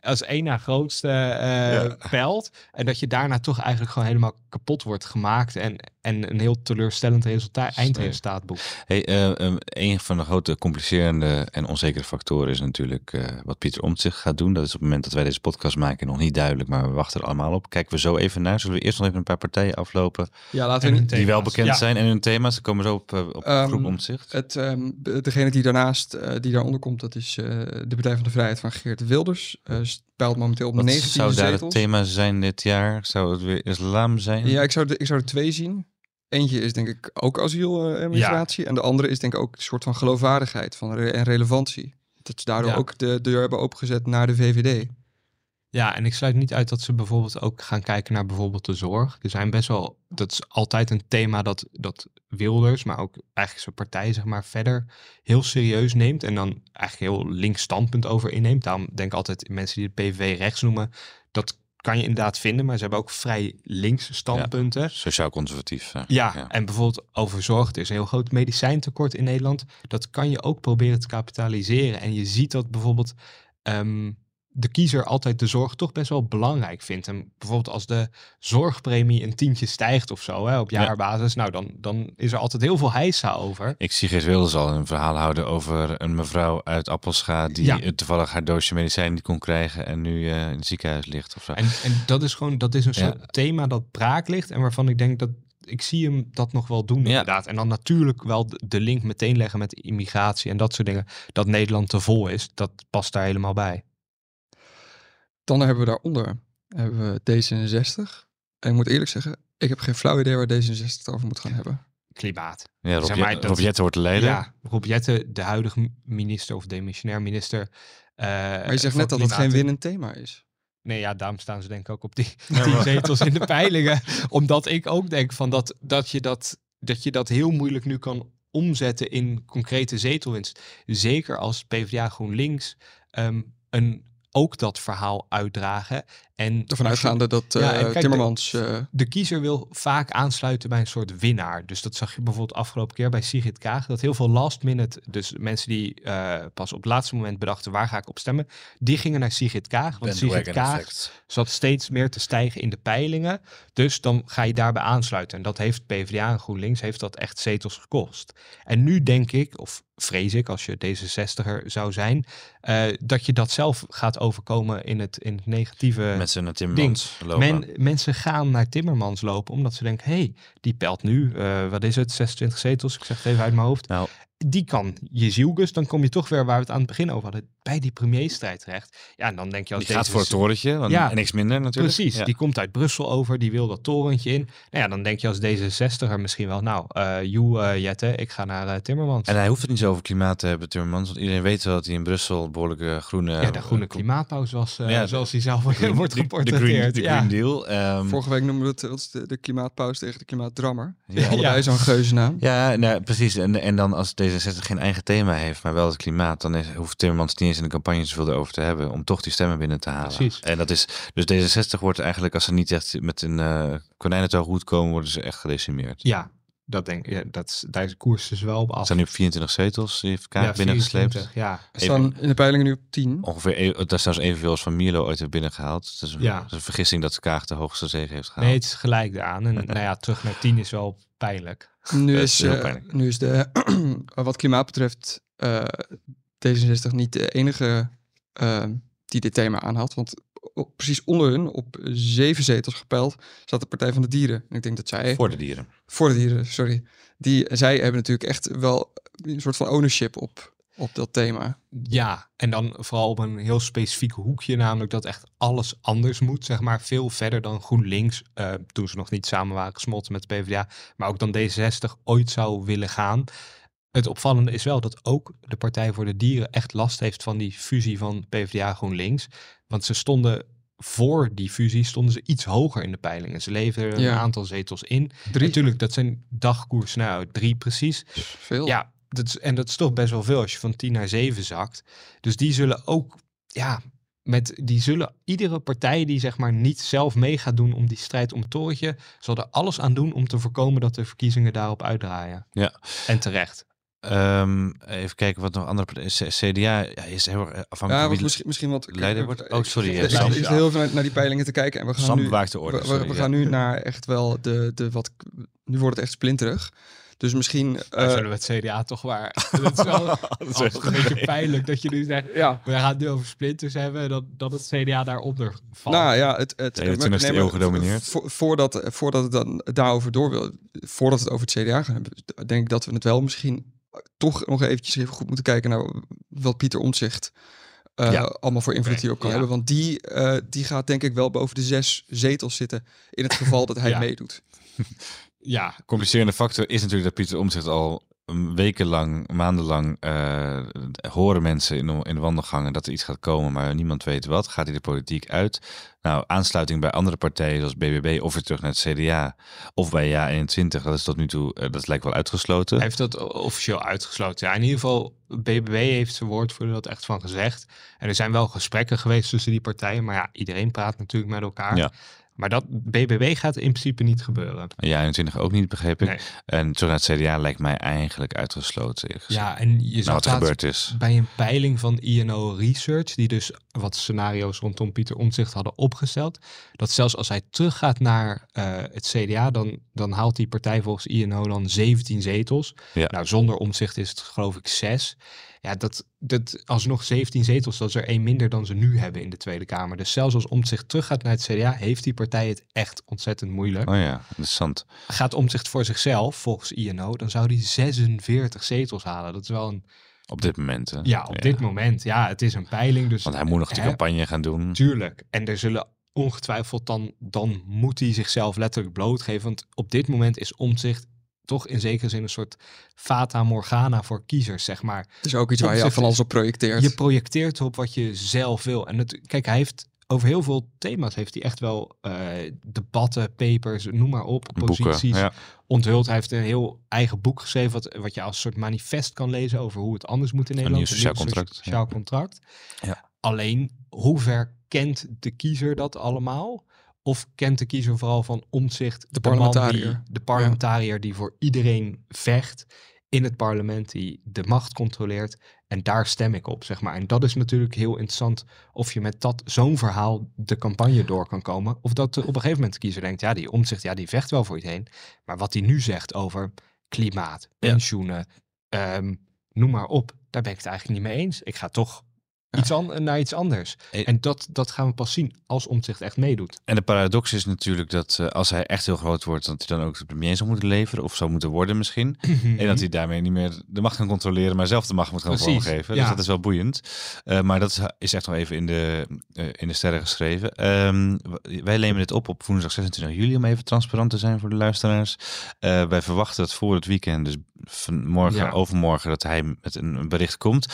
als één na grootste uh, ja. peilt. En dat je daarna toch eigenlijk gewoon helemaal kapot wordt gemaakt. En, en een heel teleurstellend resultaat, eindresultaat boekt. Hey, uh, um, een van de grote complicerende en onzekere factoren is natuurlijk uh, wat Pieter Omtzigt gaat doen. Dat is op het moment dat wij deze podcast maken nog niet duidelijk. Maar we wachten er allemaal op. Kijken we zo even naar. Zullen we eerst nog even een paar partijen aflopen? Ja, laten we die wel bekend ja. zijn en hun thema's. Dan komen we zo op, uh, op um, groep Omtzigt. Het, um, degene die daarnaast, uh, die daaronder komt, dat is uh, de Partij van de Vrijheid van Geert Wilders. Uh, peilt momenteel op negentien zetels. Zou daar het thema zijn dit jaar? Zou het weer islam zijn? Ja, ik zou, de, ik zou er twee zien. Eentje is denk ik ook asiel en uh, migratie. Ja. En de andere is denk ik ook een soort van geloofwaardigheid van re- en relevantie. Dat ze daardoor ja. ook de deur hebben opengezet naar de V V D. Ja, en ik sluit niet uit dat ze bijvoorbeeld ook gaan kijken naar bijvoorbeeld de zorg. Er zijn best wel, dat is altijd een thema dat, dat Wilders, maar ook eigenlijk zijn partij, zeg maar, verder heel serieus neemt. En dan eigenlijk heel links standpunt over inneemt. Daarom denk ik altijd mensen die de P V V rechts noemen, dat kan je inderdaad vinden, maar ze hebben ook vrij links standpunten. Ja, sociaal-conservatief. Ja, ja, en bijvoorbeeld over zorg. Er is een heel groot medicijntekort in Nederland. Dat kan je ook proberen te kapitaliseren. En je ziet dat bijvoorbeeld um, de kiezer altijd de zorg toch best wel belangrijk vindt. En bijvoorbeeld als de zorgpremie een tientje stijgt of zo, hè, op jaarbasis, ja, nou dan, dan is er altijd heel veel heisa over. Ik zie Geert Wilders al een verhaal houden over een mevrouw uit Appelscha die ja. toevallig haar doosje medicijnen niet kon krijgen en nu uh, in het ziekenhuis ligt of zo. En, en dat is gewoon, dat is een soort ja. thema dat braak ligt en waarvan ik denk dat ik zie hem dat nog wel doen, ja. inderdaad. En dan natuurlijk wel de link meteen leggen met immigratie en dat soort dingen. Dat Nederland te vol is, dat past daar helemaal bij. Dan hebben we daaronder hebben we D zesenzestig. En ik moet eerlijk zeggen, ik heb geen flauw idee waar D zesenzestig het over moet gaan hebben. Klimaat. Ja, Rob, zeg maar, Jette, dat, Rob Jette wordt de leider. Ja, Rob Jette, de huidige minister of demissionair minister. Uh, maar je zegt net dat het geen winnend thema is. Nee, ja, daarom staan ze denk ik ook op die tien zetels in de peilingen. Omdat ik ook denk van dat, dat, je dat, dat je dat heel moeilijk nu kan omzetten in concrete zetelwinst. Zeker als PvdA GroenLinks um, een... ook dat verhaal uitdragen. En ervan uitgaande dat uh, ja, kijk, Timmermans... De, de kiezer wil vaak aansluiten bij een soort winnaar. Dus dat zag je bijvoorbeeld afgelopen keer bij Sigrid Kaag. Dat heel veel last minute, dus mensen die uh, pas op het laatste moment bedachten waar ga ik op stemmen, die gingen naar Sigrid Kaag. Want Sigrid Kaag zat steeds meer te stijgen in de peilingen. Dus dan ga je daarbij aansluiten. En dat heeft PvdA en GroenLinks heeft dat echt zetels gekost. En nu denk ik, of vrees ik, als je D zesenzestiger zou zijn, uh, dat je dat zelf gaat overkomen in het, in het negatieve. Met Mensen naar Timmermans Ding. lopen. Men, mensen gaan naar Timmermans lopen omdat ze denken, hé, hey, die pelt nu, uh, wat is het, zesentwintig zetels, ik zeg het even uit mijn hoofd. Nou. Die kan Yeşilgöz, dan kom je toch weer waar we het aan het begin over hadden, bij die premierstrijd terecht. Ja, en dan denk je als die deze gaat voor het torentje, want ja, en niks minder natuurlijk. Precies, ja. Die komt uit Brussel over, die wil dat torentje in. Nou ja, dan denk je als D zesenzestiger misschien wel, nou, uh, you uh, Jette, ik ga naar uh, Timmermans. En hij hoeft het niet zo over klimaat te hebben, Timmermans, want iedereen weet wel dat hij in Brussel behoorlijke groene... Ja, de groene klimaatpauze was, uh, ja, zoals hij zelf green, wordt geportretteerd. De Green, de green ja. Deal. Um, Vorige week noemden we het, het de, de klimaatpauze tegen de klimaatdrammer. Ja, ja. Allebei zo'n geuzennaam. Ja, nou, precies. En, en dan als D zesenzestig geen eigen thema heeft, maar wel het klimaat, dan is, hoeft Timmermans niet eens in de campagne zoveel erover te hebben om toch die stemmen binnen te halen. Precies. En dat is, dus D zesenzestig wordt eigenlijk, als ze niet echt met een uh, konijnentoog goed komen, worden ze echt gedecimeerd. Ja, dat denk ik. Ja, dat, daar is de koers dus wel op af. Er staan nu op vierentwintig zetels, die heeft Kaag ja, binnengesleept. Ja. Er staan in de peilingen nu op tien. Ongeveer, daar staan ze evenveel als Van Mierlo ooit heeft binnengehaald. Dat is, ja. dat is een vergissing dat Kaag de hoogste zege heeft gehaald. Nee, het is gelijk eraan. En nou ja, terug naar tien is wel pijnlijk. Nu is, is uh, nu is de, wat klimaat betreft, uh, D zesenzestig niet de enige uh, die dit thema aanhaalt. Want op, precies onder hun, op zeven zetels gepeild, zat de Partij van de Dieren. En ik denk dat zij... Voor de dieren. Voor de dieren, sorry. Die, zij hebben natuurlijk echt wel een soort van ownership op, op dat thema. Ja, en dan vooral op een heel specifiek hoekje, namelijk dat echt alles anders moet, zeg maar, veel verder dan GroenLinks, uh, toen ze nog niet samen waren gesmolten met de PvdA, maar ook dan D zesenzestig ooit zou willen gaan. Het opvallende is wel dat ook de Partij voor de Dieren echt last heeft van die fusie van PvdA GroenLinks, want ze stonden voor die fusie stonden ze iets hoger in de peilingen. Ze leverden ja. een aantal zetels in. Drie. Natuurlijk, dat zijn dagkoers, nou, drie precies. Veel. Ja. Dat is, en dat is toch best wel veel als je van tien naar zeven zakt. Dus die zullen ook, ja, met die zullen iedere partij die zeg maar niet zelf mee gaat doen om die strijd om het torentje, zal er alles aan doen om te voorkomen dat de verkiezingen daarop uitdraaien. Ja. En terecht. Um, even kijken wat nog andere partijen. C D A ja, is heel erg afhankelijk ja, wie misschien, misschien wat leider wordt. Oh, sorry. Ja, ja, is heel veel naar die peilingen te kijken en we gaan Sam nu. De orde, we, sorry, we ja. gaan nu naar echt wel de, de wat. Nu wordt het echt splinterig. Dus misschien... Uh, zullen we het C D A toch waar... Dat is wel dat is een beetje pijnlijk dat je nu zegt... Ja. We gaan het nu over splinters hebben... dat, dat het C D A daaronder valt. Nou ja, het... het de twintigste eeuw gedomineerd. Vo, voordat, voordat het dan daarover door wil... Voordat we het over het C D A gaan hebben... denk ik dat we het wel misschien... toch nog eventjes even goed moeten kijken... naar wat Pieter Omtzigt... Uh, ja. allemaal voor invloed hierop kan ja. hebben. Want die, uh, die gaat denk ik wel boven de zes zetels zitten... in het geval dat hij ja. meedoet. Ja, complicerende factor is natuurlijk dat Pieter Omtzigt al wekenlang, maandenlang uh, horen mensen in de, in de wandelgangen dat er iets gaat komen, maar niemand weet wat. Gaat hij de politiek uit? Nou, aansluiting bij andere partijen zoals B B B of weer terug naar het C D A of bij Ja eenentwintig, dat is tot nu toe, uh, dat lijkt wel uitgesloten. Hij heeft dat officieel uitgesloten. Ja, in ieder geval, B B B heeft zijn woordvoerder dat echt van gezegd. En er zijn wel gesprekken geweest tussen die partijen, maar ja, iedereen praat natuurlijk met elkaar. Ja. Maar dat B B B gaat in principe niet gebeuren. Ja eenentwintig ook niet, begreep ik. Nee. En terug naar het C D A lijkt mij eigenlijk uitgesloten. Ja, en je nou, zag dat is. bij een peiling van I N O Research, die dus wat scenario's rondom Pieter Omtzigt hadden opgesteld, dat zelfs als hij teruggaat naar uh, het C D A, dan, dan haalt die partij volgens I N O dan zeventien zetels. Ja. Nou, zonder Omtzigt is het geloof ik zes. Ja, dat, dat alsnog zeventien zetels, dat is er één minder dan ze nu hebben in de Tweede Kamer. Dus zelfs als Omtzigt teruggaat naar het C D A, heeft die partij het echt ontzettend moeilijk. Oh ja, interessant. Gaat Omtzigt voor zichzelf, volgens I N O, dan zou die zesenveertig zetels halen. Dat is wel een... Op dit moment, hè? Ja, op ja. dit moment. Ja, het is een peiling. Dus, want hij moet nog die hè, campagne gaan doen. Tuurlijk. En er zullen ongetwijfeld dan, dan moet hij zichzelf letterlijk blootgeven. Want op dit moment is Omtzigt toch in zekere zin een soort fata morgana voor kiezers, zeg maar. Het is ook iets waar je van alles op projecteert. Je projecteert op wat je zelf wil. En het, kijk, hij heeft over heel veel thema's heeft hij echt wel uh, debatten, papers, noem maar op, posities boeken, ja. onthuld. Hij heeft een heel eigen boek geschreven wat, wat je als soort manifest kan lezen over hoe het anders moet in Nederland. Een nieuw sociaal contract. Sociaal ja. contract. Ja. Alleen, hoe ver kent de kiezer dat allemaal? Of kent de kiezer vooral van Omtzigt, de parlementariër, de man die, de parlementariër ja. die voor iedereen vecht in het parlement, die de macht controleert. En daar stem ik op, zeg maar. En dat is natuurlijk heel interessant of je met dat zo'n verhaal de campagne door kan komen. Of dat op een gegeven moment de kiezer denkt, ja, die Omtzigt, ja, die vecht wel voor iedereen. Maar wat hij nu zegt over klimaat, pensioenen, ja. um, noem maar op, daar ben ik het eigenlijk niet mee eens. Ik ga toch... Ja. Iets an- naar iets anders. En dat, dat gaan we pas zien als Omtzigt echt meedoet. En de paradox is natuurlijk dat uh, als hij echt heel groot wordt, dat hij dan ook de premier zou moeten leveren of zou moeten worden misschien. Mm-hmm. En dat hij daarmee niet meer de macht kan controleren, maar zelf de macht moet gaan vormgeven. Ja. Dus dat is wel boeiend. Uh, maar dat is echt nog even in de, uh, in de sterren geschreven. Um, wij nemen dit op op woensdag zesentwintig juli, om even transparant te zijn voor de luisteraars. Uh, wij verwachten dat voor het weekend, dus vanmorgen, ja. overmorgen, dat hij met een, een bericht komt.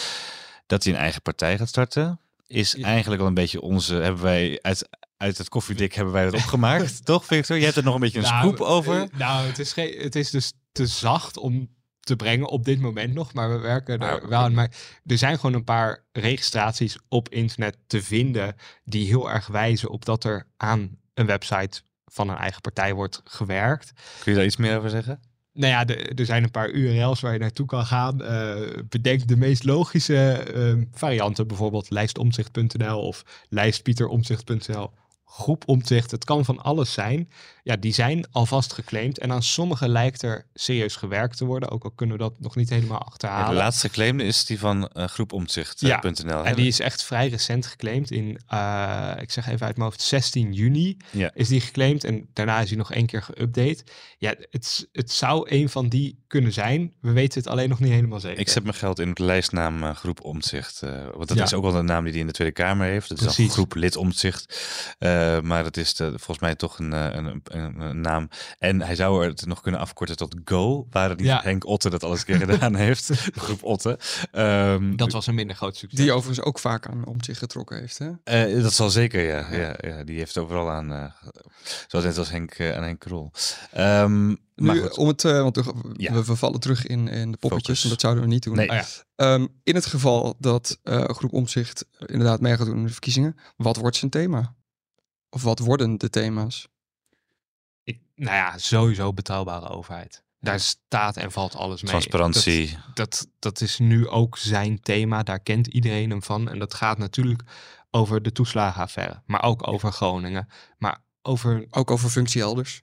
Dat hij een eigen partij gaat starten, is ja. eigenlijk al een beetje onze... Hebben wij uit, uit het koffiedik hebben wij dat opgemaakt. Toch, Victor? Je hebt er nog een beetje een nou, scoop over. Uh, nou, het is, ge- het is dus te zacht om te brengen op dit moment nog. Maar we werken er ah, wel aan. Maar er zijn gewoon een paar registraties op internet te vinden die heel erg wijzen op dat er aan een website van een eigen partij wordt gewerkt. Kun je daar iets meer over zeggen? Nou ja, de, er zijn een paar U R L's waar je naartoe kan gaan. Uh, bedenk de meest logische uh, varianten. Bijvoorbeeld lijstomtzigt punt n l of lijstpieteromtzigt punt n l. Groep Omtzigt. Het kan van alles zijn. Ja, die zijn alvast geclaimd. En aan sommige lijkt er serieus gewerkt te worden. Ook al kunnen we dat nog niet helemaal achterhalen. Ja, de laatste geclaimde is die van uh, groep omtzigt punt n l. Ja, en he? die is echt vrij recent geclaimd. In, uh, ik zeg even uit mijn hoofd, zestien juni ja. is die geclaimd. En daarna is hij nog één keer geüpdate. Ja, het, het zou een van die kunnen zijn. We weten het alleen nog niet helemaal zeker. Ik zet mijn geld in de lijstnaam uh, Groep Omtzigt. Uh, want dat ja. is ook wel de naam die hij in de Tweede Kamer heeft. Dat Precies. is dan Groep Lid Omtzigt. Uh, maar dat is de, volgens mij toch een... een, een Een naam. En hij zou het nog kunnen afkorten tot Go, waar het niet ja. Henk Otten dat alles een keer gedaan heeft. De groep Otten. Um, dat was een minder groot succes. Die overigens ook vaak aan om zich getrokken heeft, hè? Uh, dat zal zeker, ja. Ja. Ja, ja. Die heeft overal aan, uh, zoals net als Henk, uh, aan Henk Krol. Um, maar nu, om het, uh, want we, ja. we vallen terug in, in de poppetjes, en dat zouden we niet doen. Nee. Oh, ja. um, in het geval dat uh, Groep Omtzigt inderdaad mee gaat doen in de verkiezingen, wat wordt zijn thema? Of wat worden de thema's? Ik, nou ja, sowieso betrouwbare overheid. Daar staat en valt alles mee. Transparantie. Dat, dat, dat is nu ook zijn thema. Daar kent iedereen hem van. En dat gaat natuurlijk over de toeslagenaffaire. Maar ook over Groningen. Maar over... Ook over functiehelders.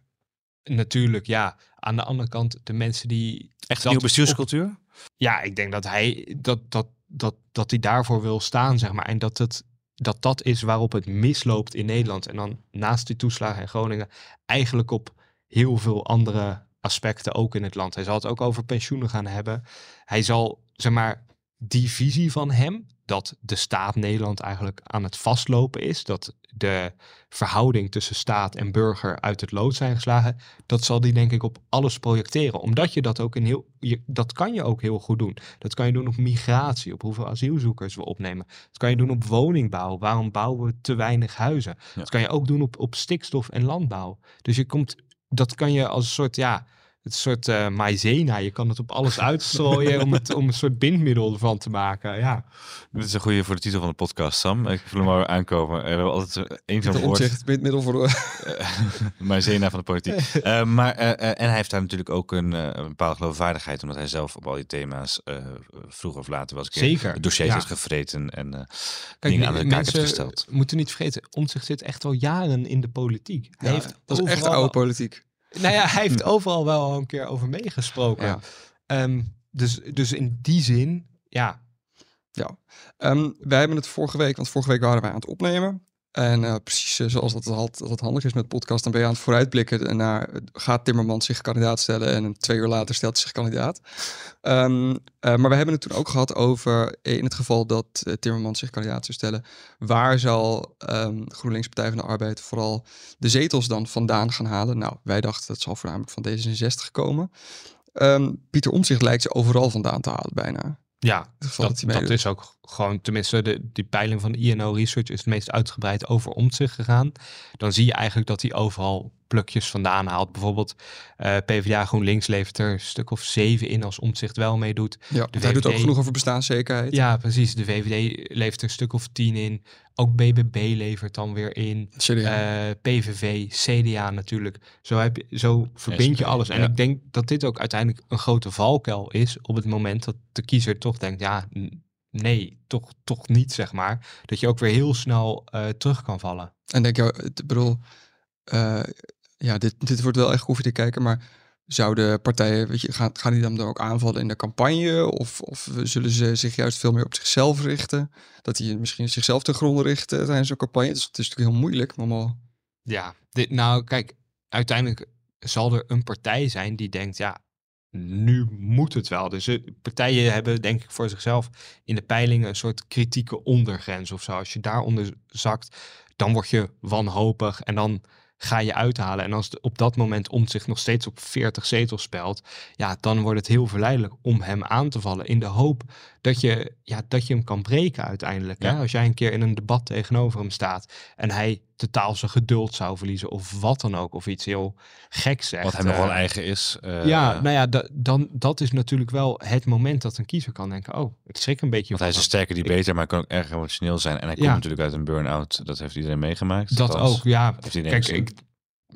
Natuurlijk, ja. Aan de andere kant, de mensen die... Echt een nieuwe bestuurscultuur? Op, ja, ik denk dat hij, dat, dat, dat, dat hij daarvoor wil staan, zeg maar. En dat het... dat dat is waarop het misloopt in Nederland. En dan naast die toeslagen in Groningen eigenlijk op heel veel andere aspecten ook in het land. Hij zal het ook over pensioenen gaan hebben. Hij zal, zeg maar, die visie van hem... dat de staat Nederland eigenlijk aan het vastlopen is. Dat de verhouding tussen staat en burger uit het lood zijn geslagen. Dat zal die denk ik op alles projecteren. Omdat je dat ook in heel... Je, dat kan je ook heel goed doen. Dat kan je doen op migratie, op hoeveel asielzoekers we opnemen. Dat kan je doen op woningbouw. Waarom bouwen we te weinig huizen? Ja. Dat kan je ook doen op, op stikstof en landbouw. Dus je komt... Dat kan je als een soort... ja. Het soort uh, maïzena, je kan het op alles uitstrooien om, het, om een soort bindmiddel ervan te maken. Ja. Dit is een goede voor de titel van de podcast, Sam. Ik voel hem maar aankomen. We hebben altijd één zo'n woord. Bindmiddel voor de... maïzena van de politiek. uh, maar, uh, uh, en hij heeft daar natuurlijk ook een, uh, een bepaalde geloofwaardigheid, omdat hij zelf op al die thema's uh, vroeg of later was. Zeker. Dossiers heeft ja. gevreten en uh, Kijk, dingen aan de kaak heeft gesteld. Moeten niet vergeten, Omtzigt zit echt al jaren in de politiek. Hij ja, heeft dat is echt oude politiek. Nou ja, hij heeft overal wel al een keer over meegesproken. Ja. Um, dus, dus in die zin, ja. Ja, um, wij hebben het vorige week, want vorige week waren wij aan het opnemen. En uh, precies zoals dat, dat, dat handig is met podcast, dan ben je aan het vooruitblikken naar gaat Timmermans zich kandidaat stellen en twee uur later stelt hij zich kandidaat. Um, uh, maar we hebben het toen ook gehad over, in het geval dat uh, Timmermans zich kandidaat zou stellen, waar zal um, GroenLinks Partij van de Arbeid vooral de zetels dan vandaan gaan halen? Nou, wij dachten dat zal voornamelijk van D zesenzestig komen. Um, Pieter Omtzigt lijkt ze overal vandaan te halen bijna. Ja, dat, dat, dat is ook gewoon, tenminste, de, die peiling van de I N O Research is het meest uitgebreid over Omtzigt gegaan. Dan zie je eigenlijk dat hij overal plukjes vandaan haalt. Bijvoorbeeld uh, PvdA GroenLinks levert er een stuk of zeven in als Omtzigt wel meedoet. Ja, de V V D doet ook genoeg over bestaanszekerheid. Ja, precies. De V V D levert er een stuk of tien in. Ook B B B levert dan weer in. C D A. Uh, P V V, C D A natuurlijk. Zo, heb je, zo verbind je alles. En ja. ik denk dat dit ook uiteindelijk een grote valkuil is op het moment dat de kiezer toch denkt, ja, nee, toch, toch niet, zeg maar. Dat je ook weer heel snel uh, terug kan vallen. En denk je, ik bedoel... Uh, Ja, dit, dit wordt wel echt koffie te kijken, maar zouden partijen, weet je, gaan, gaan die dan ook aanvallen in de campagne? Of, of zullen ze zich juist veel meer op zichzelf richten? Dat die misschien zichzelf ten gronde richten tijdens zo'n campagne? Dus het is natuurlijk heel moeilijk, maar... Ja, dit, nou kijk, uiteindelijk zal er een partij zijn die denkt, ja, nu moet het wel. Dus partijen hebben denk ik voor zichzelf in de peilingen een soort kritieke ondergrens of zo. Als je daaronder zakt, dan word je wanhopig en dan... ga je uithalen. En als de, op dat moment Omtzigt nog steeds op veertig zetels speelt, ja, dan wordt het heel verleidelijk om hem aan te vallen in de hoop dat je, ja, dat je hem kan breken uiteindelijk. Ja. Hè? Als jij een keer in een debat tegenover hem staat en hij totaal zijn geduld zou verliezen of wat dan ook, of iets heel geks zegt. Wat hem uh, nog wel eigen is. Uh, ja, nou ja, da, dan, dat is natuurlijk wel het moment dat een kiezer kan denken, oh, ik schrik een beetje. Want hij is een sterker die ik, beter, maar hij kan ook erg emotioneel zijn. En hij ja. komt natuurlijk uit een burn-out. Dat heeft iedereen meegemaakt. Dat althans, ook, ja. Kijk, ik,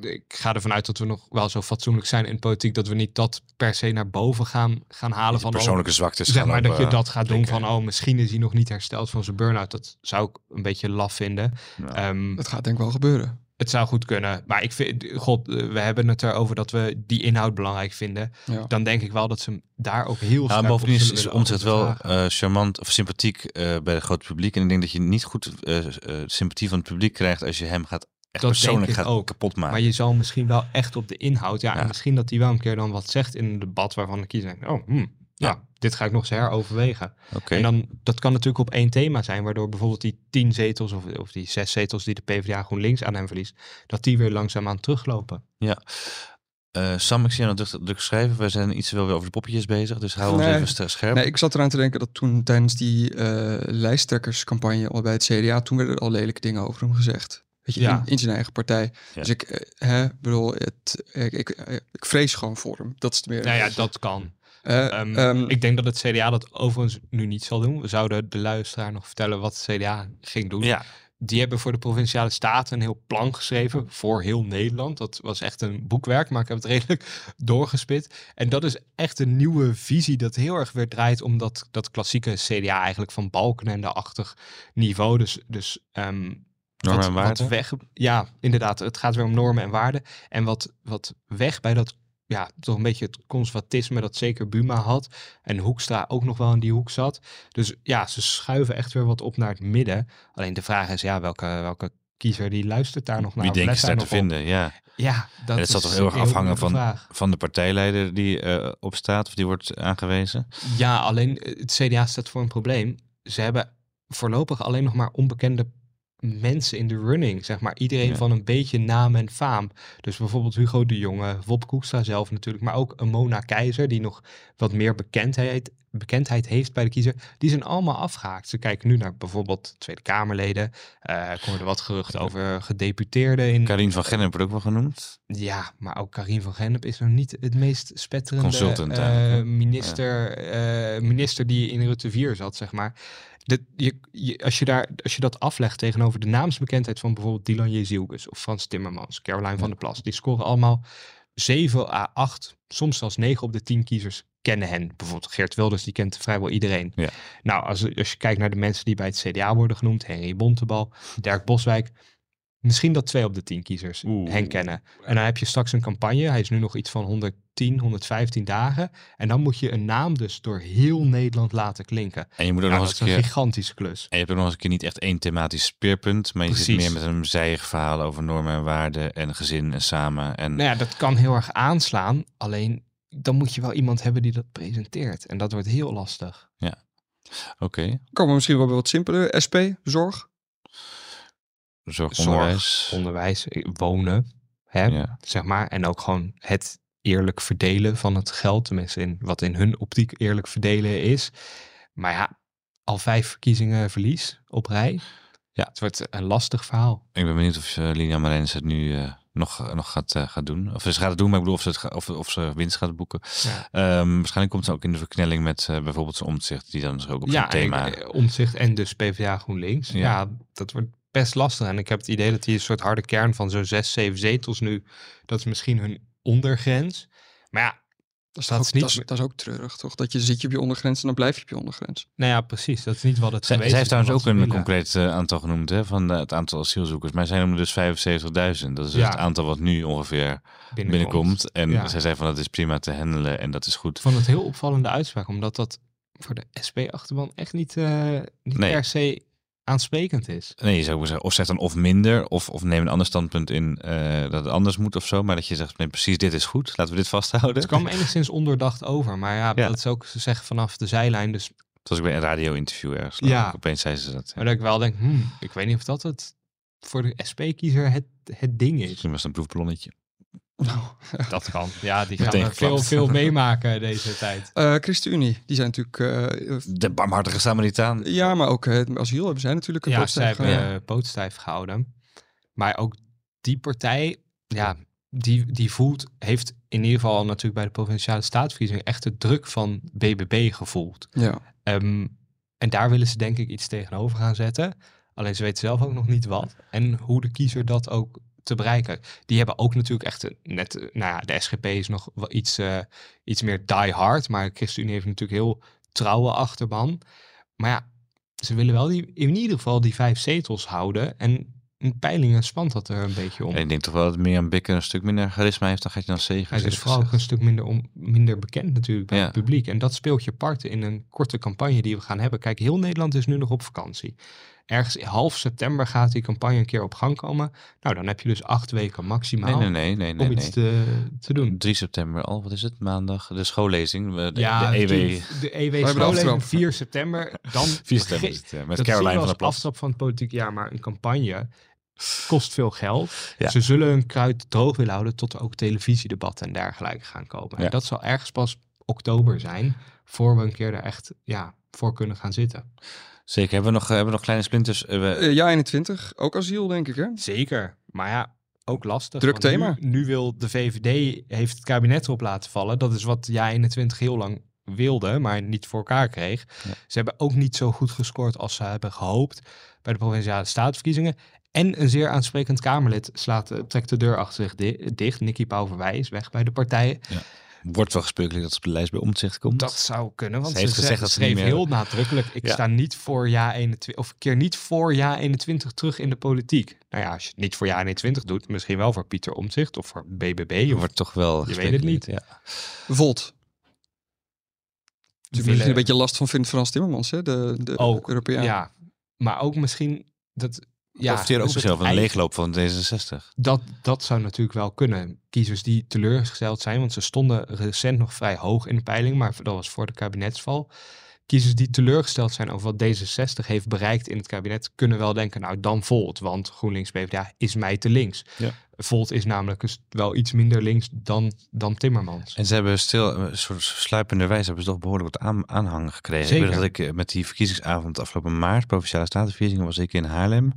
ik ga ervan uit dat we nog wel zo fatsoenlijk zijn in politiek, dat we niet dat per se naar boven gaan, gaan halen. Van persoonlijke zwaktes. Zeg maar op, dat je dat gaat doen van, oh, misschien is hij nog niet hersteld van zijn burn-out. Dat zou ik een beetje laf vinden. Nou, um, dat gaat denk ik wel gebeuren. Het zou goed kunnen. Maar ik vind, god, we hebben het erover dat we die inhoud belangrijk vinden. Ja. Dan denk ik wel dat ze hem daar ook heel nou, bovendien is, is Omtzigt wel uh, charmant of sympathiek uh, bij het grote publiek. En ik denk dat je niet goed uh, uh, sympathie van het publiek krijgt als je hem gaat dat persoonlijk gaat ook kapot maken. Maar je zal misschien wel echt op de inhoud. Ja, ja. En misschien dat hij wel een keer dan wat zegt in een debat waarvan de kiezer denkt, oh, hmm, ja, ja, dit ga ik nog eens heroverwegen. Okay. En dan, dat kan natuurlijk op één thema zijn, waardoor bijvoorbeeld die tien zetels of, of die zes zetels die de PvdA GroenLinks aan hem verliest, dat die weer langzaamaan teruglopen. Ja. Uh, Sam, ik zie je aan het druk, druk schrijven. We zijn iets wel weer over de poppetjes bezig, dus hou nee, ons even scherp. Nee, ik zat eraan te denken dat toen tijdens die uh, lijsttrekkerscampagne al bij het C D A, toen werden er al lelijke dingen over hem gezegd. Weet je, ja. in, in zijn eigen partij. Ja. Dus ik, hè, bedoel, het, ik, ik, ik vrees gewoon voor hem. Dat is het meer. Nou ja, dat kan. Uh, um, um, ik denk dat het C D A dat overigens nu niet zal doen. We zouden de luisteraar nog vertellen wat het C D A ging doen. Ja. Die hebben voor de Provinciale Staten een heel plan geschreven voor heel Nederland. Dat was echt een boekwerk, maar ik heb het redelijk doorgespit. En dat is echt een nieuwe visie dat heel erg weer draait om dat, dat klassieke C D A eigenlijk van Balkenende-achtig niveau. Dus... dus um, normen en waarden? Weg, ja, inderdaad. Het gaat weer om normen en waarden. En wat, wat weg bij dat, ja, toch een beetje het conservatisme dat zeker Buma had. En Hoekstra ook nog wel in die hoek zat. Dus ja, ze schuiven echt weer wat op naar het midden. Alleen de vraag is, ja, welke, welke kiezer die luistert daar nog naar? Wie denkt is daar te vinden, op? Ja. Ja, dat, dat zal toch heel erg afhangen van, van de partijleider die uh, opstaat of die wordt aangewezen? Ja, alleen het C D A staat voor een probleem. Ze hebben voorlopig alleen nog maar onbekende mensen in de running, zeg maar. Iedereen ja. van een beetje naam en faam. Dus bijvoorbeeld Hugo de Jonge, Wopke Hoekstra zelf natuurlijk, maar ook Mona Keizer, die nog wat meer bekendheid, bekendheid heeft bij de kiezer. Die zijn allemaal afgehaakt. Ze kijken nu naar bijvoorbeeld Tweede Kamerleden. Uh, komen er wat geruchten ja. over gedeputeerden in... Karien van Gennip wordt ook wel genoemd. Ja, maar ook Karien van Gennip is nog niet het meest spetterende Consultant, uh, minister, ja. uh, minister die in Rutte vier zat, zeg maar. Dat, je, je, als, je daar, als je dat aflegt tegenover de naamsbekendheid van bijvoorbeeld Dilan Yeşilgöz of Frans Timmermans, Caroline ja. van der Plas, die scoren allemaal zeven à acht, soms zelfs negen op de tien kiezers kennen hen. Bijvoorbeeld Geert Wilders, die kent vrijwel iedereen. Ja. Nou, als, als je kijkt naar de mensen die bij het C D A worden genoemd, Henri Bontenbal, Dirk Boswijk, misschien dat twee op de tien kiezers Oeh. hen kennen. En dan heb je straks een campagne. Hij is nu nog iets van honderdtien, honderdvijftien dagen. En dan moet je een naam dus door heel Nederland laten klinken. En je moet ook nou, nog eens een keer, gigantische klus. En je hebt ook nog eens een keer niet echt één thematisch speerpunt. Maar je Precies. zit meer met een zijig verhaal over normen en waarden en gezin en samen. En... Nou ja, dat kan heel erg aanslaan. Alleen dan moet je wel iemand hebben die dat presenteert. En dat wordt heel lastig. Ja, oké. Okay. Komen we misschien wel wat simpeler. S P, zorg. Zorg, onderwijs, Zorg, onderwijs wonen, hè, ja. zeg maar. En ook gewoon het eerlijk verdelen van het geld. Tenminste, in, wat in hun optiek eerlijk verdelen is. Maar ja, al vijf verkiezingen verlies op rij. Ja. Het wordt een lastig verhaal. Ik ben benieuwd of uh, Lilian Marijnissen het nu uh, nog, nog gaat, uh, gaat doen. Of ze gaat het doen, maar ik bedoel of ze, het ga, of, of ze winst gaat boeken. Ja. Um, waarschijnlijk komt ze ook in de verknelling met uh, bijvoorbeeld zijn Omtzigt. Die dan dus ook op ja, zijn thema... Ja, Omtzigt en dus P v d A GroenLinks. Ja, ja dat wordt... best lastig. En ik heb het idee dat die een soort harde kern van zo'n zes, zeven zetels nu, dat is misschien hun ondergrens. Maar ja, dat is, dat ook, is, niet... dat is, dat is ook treurig, toch? Dat je zit je op je ondergrens en dan blijf je op je ondergrens. Nou ja, precies. Dat is niet wat het Zij, geweest zij heeft trouwens ook een willen. concreet uh, aantal genoemd, hè, van uh, het aantal asielzoekers. Maar zij noemde dus vijfenzeventigduizend. Dat is ja. dus het aantal wat nu ongeveer binnenkomt. binnenkomt. En ja. zij zei van dat is prima te handelen en dat is goed. Ik vond het heel opvallende uitspraak, omdat dat voor de S P-achterban echt niet, uh, niet nee. per se... aansprekend is. Nee, je zou zeggen, of zeg dan of minder, of, of neem een ander standpunt in uh, dat het anders moet of zo, maar dat je zegt, nee, precies dit is goed, laten we dit vasthouden. Het kwam enigszins onderdacht over, maar ja, ja. dat is ook, ze zeggen vanaf de zijlijn, dus... Het was ook bij een radio-interview ergens, ja. opeens zei ze dat. Ja. Maar dat ik wel denk, hmm, ik weet niet of dat het voor de S P-kiezer het, het ding is. Misschien was het een proefballonnetje. Nou, dat kan. Ja, die gaan er veel, veel meemaken deze tijd. Uh, ChristenUnie, die zijn natuurlijk... Uh, de barmhartige Samaritaan. Ja, maar ook uh, asiel hebben zij natuurlijk een ja, pootstijf gehouden. Ja, zij hebben uh, pootstijf gehouden. Maar ook die partij, ja, die, die voelt, heeft in ieder geval natuurlijk bij de Provinciale Staatsverkiezingen echt de druk van B B B gevoeld. Ja. Um, en daar willen ze denk ik iets tegenover gaan zetten. Alleen ze weten zelf ook nog niet wat. En hoe de kiezer dat ook... te bereiken. Die hebben ook natuurlijk echt net, nou ja, de S G P is nog wel iets, uh, iets meer die hard, maar ChristenUnie heeft natuurlijk heel trouwe achterban. Maar ja, ze willen wel die, in ieder geval die vijf zetels houden en in peilingen spant dat er een beetje om. En ik denk toch wel dat Mirjam Bikker een stuk minder charisma heeft dan Gert Jan Segers. Hij is vooral ook een stuk minder, om, minder bekend natuurlijk bij ja. het publiek. En dat speelt je part in een korte campagne die we gaan hebben. Kijk, heel Nederland is nu nog op vakantie. Ergens half september gaat die campagne een keer op gang komen. Nou, dan heb je dus acht weken maximaal nee, nee, nee, nee, om nee, iets nee. Te, te doen. drie september al, wat is het? Maandag. De schoollezing. De, ja, de, de E W. De E W schoollezing, vier september. Dan vier september is het, ja, met dat Caroline van der Plas. Aftrap van het politiek jaar, maar een campagne kost veel geld. Ja. Ze zullen hun kruid droog willen houden tot er ook televisiedebatten en dergelijke gaan komen. Ja. En dat zal ergens pas oktober zijn, voor we een keer er echt ja, voor kunnen gaan zitten. Zeker. Hebben we nog, hebben we nog kleine splinters? Uh, we... uh, ja, eenentwintig. Ook asiel, denk ik, hè? Zeker. Maar ja, ook lastig. Druk thema. Nu, nu wil de V V D, heeft het kabinet erop laten vallen. Dat is wat Ja, eenentwintig heel lang wilde, maar niet voor elkaar kreeg. Ja. Ze hebben ook niet zo goed gescoord als ze hebben gehoopt bij de Provinciale Statenverkiezingen. En een zeer aansprekend Kamerlid slaat, trekt de deur achter zich di- dicht. Nikki Pauverwij is weg bij de partijen. Ja. Wordt wel gespeurlijk dat ze op de lijst bij Omtzigt komt. Dat zou kunnen, want ze, heeft ze gezegd, dat schreef ze heel meer... nadrukkelijk... ik ja. sta niet voor jaar eenentwintig... of keer niet voor jaar eenentwintig terug in de politiek. Nou ja, als je het niet voor jaar eenentwintig doet... misschien wel voor Pieter Omtzigt of voor B B B. Je of... wordt toch wel... Je weet het niet. Ja. Volt. Dus Willen... een beetje last van vindt Frans Timmermans, hè? De, de ook, Europeaan. Ja, maar ook misschien... dat. Ja, of er ook zelf een leegloop van D zesenzestig. Dat, dat zou natuurlijk wel kunnen. Kiezers die teleurgesteld zijn, want ze stonden recent nog vrij hoog in de peiling, maar dat was voor de kabinetsval. kiezers die teleurgesteld zijn over wat D zesenzestig heeft bereikt in het kabinet, kunnen wel denken, nou dan Volt, want GroenLinks PvdA is mij te links. Ja. Volt is namelijk wel iets minder links dan, dan Timmermans. En ze hebben stil, een soort sluipenderwijs hebben ze toch behoorlijk wat aan, aanhang gekregen. Zeker. Ik weet dat ik met die verkiezingsavond afgelopen maart, Provinciale Statenverkiezingen, was ik in Haarlem.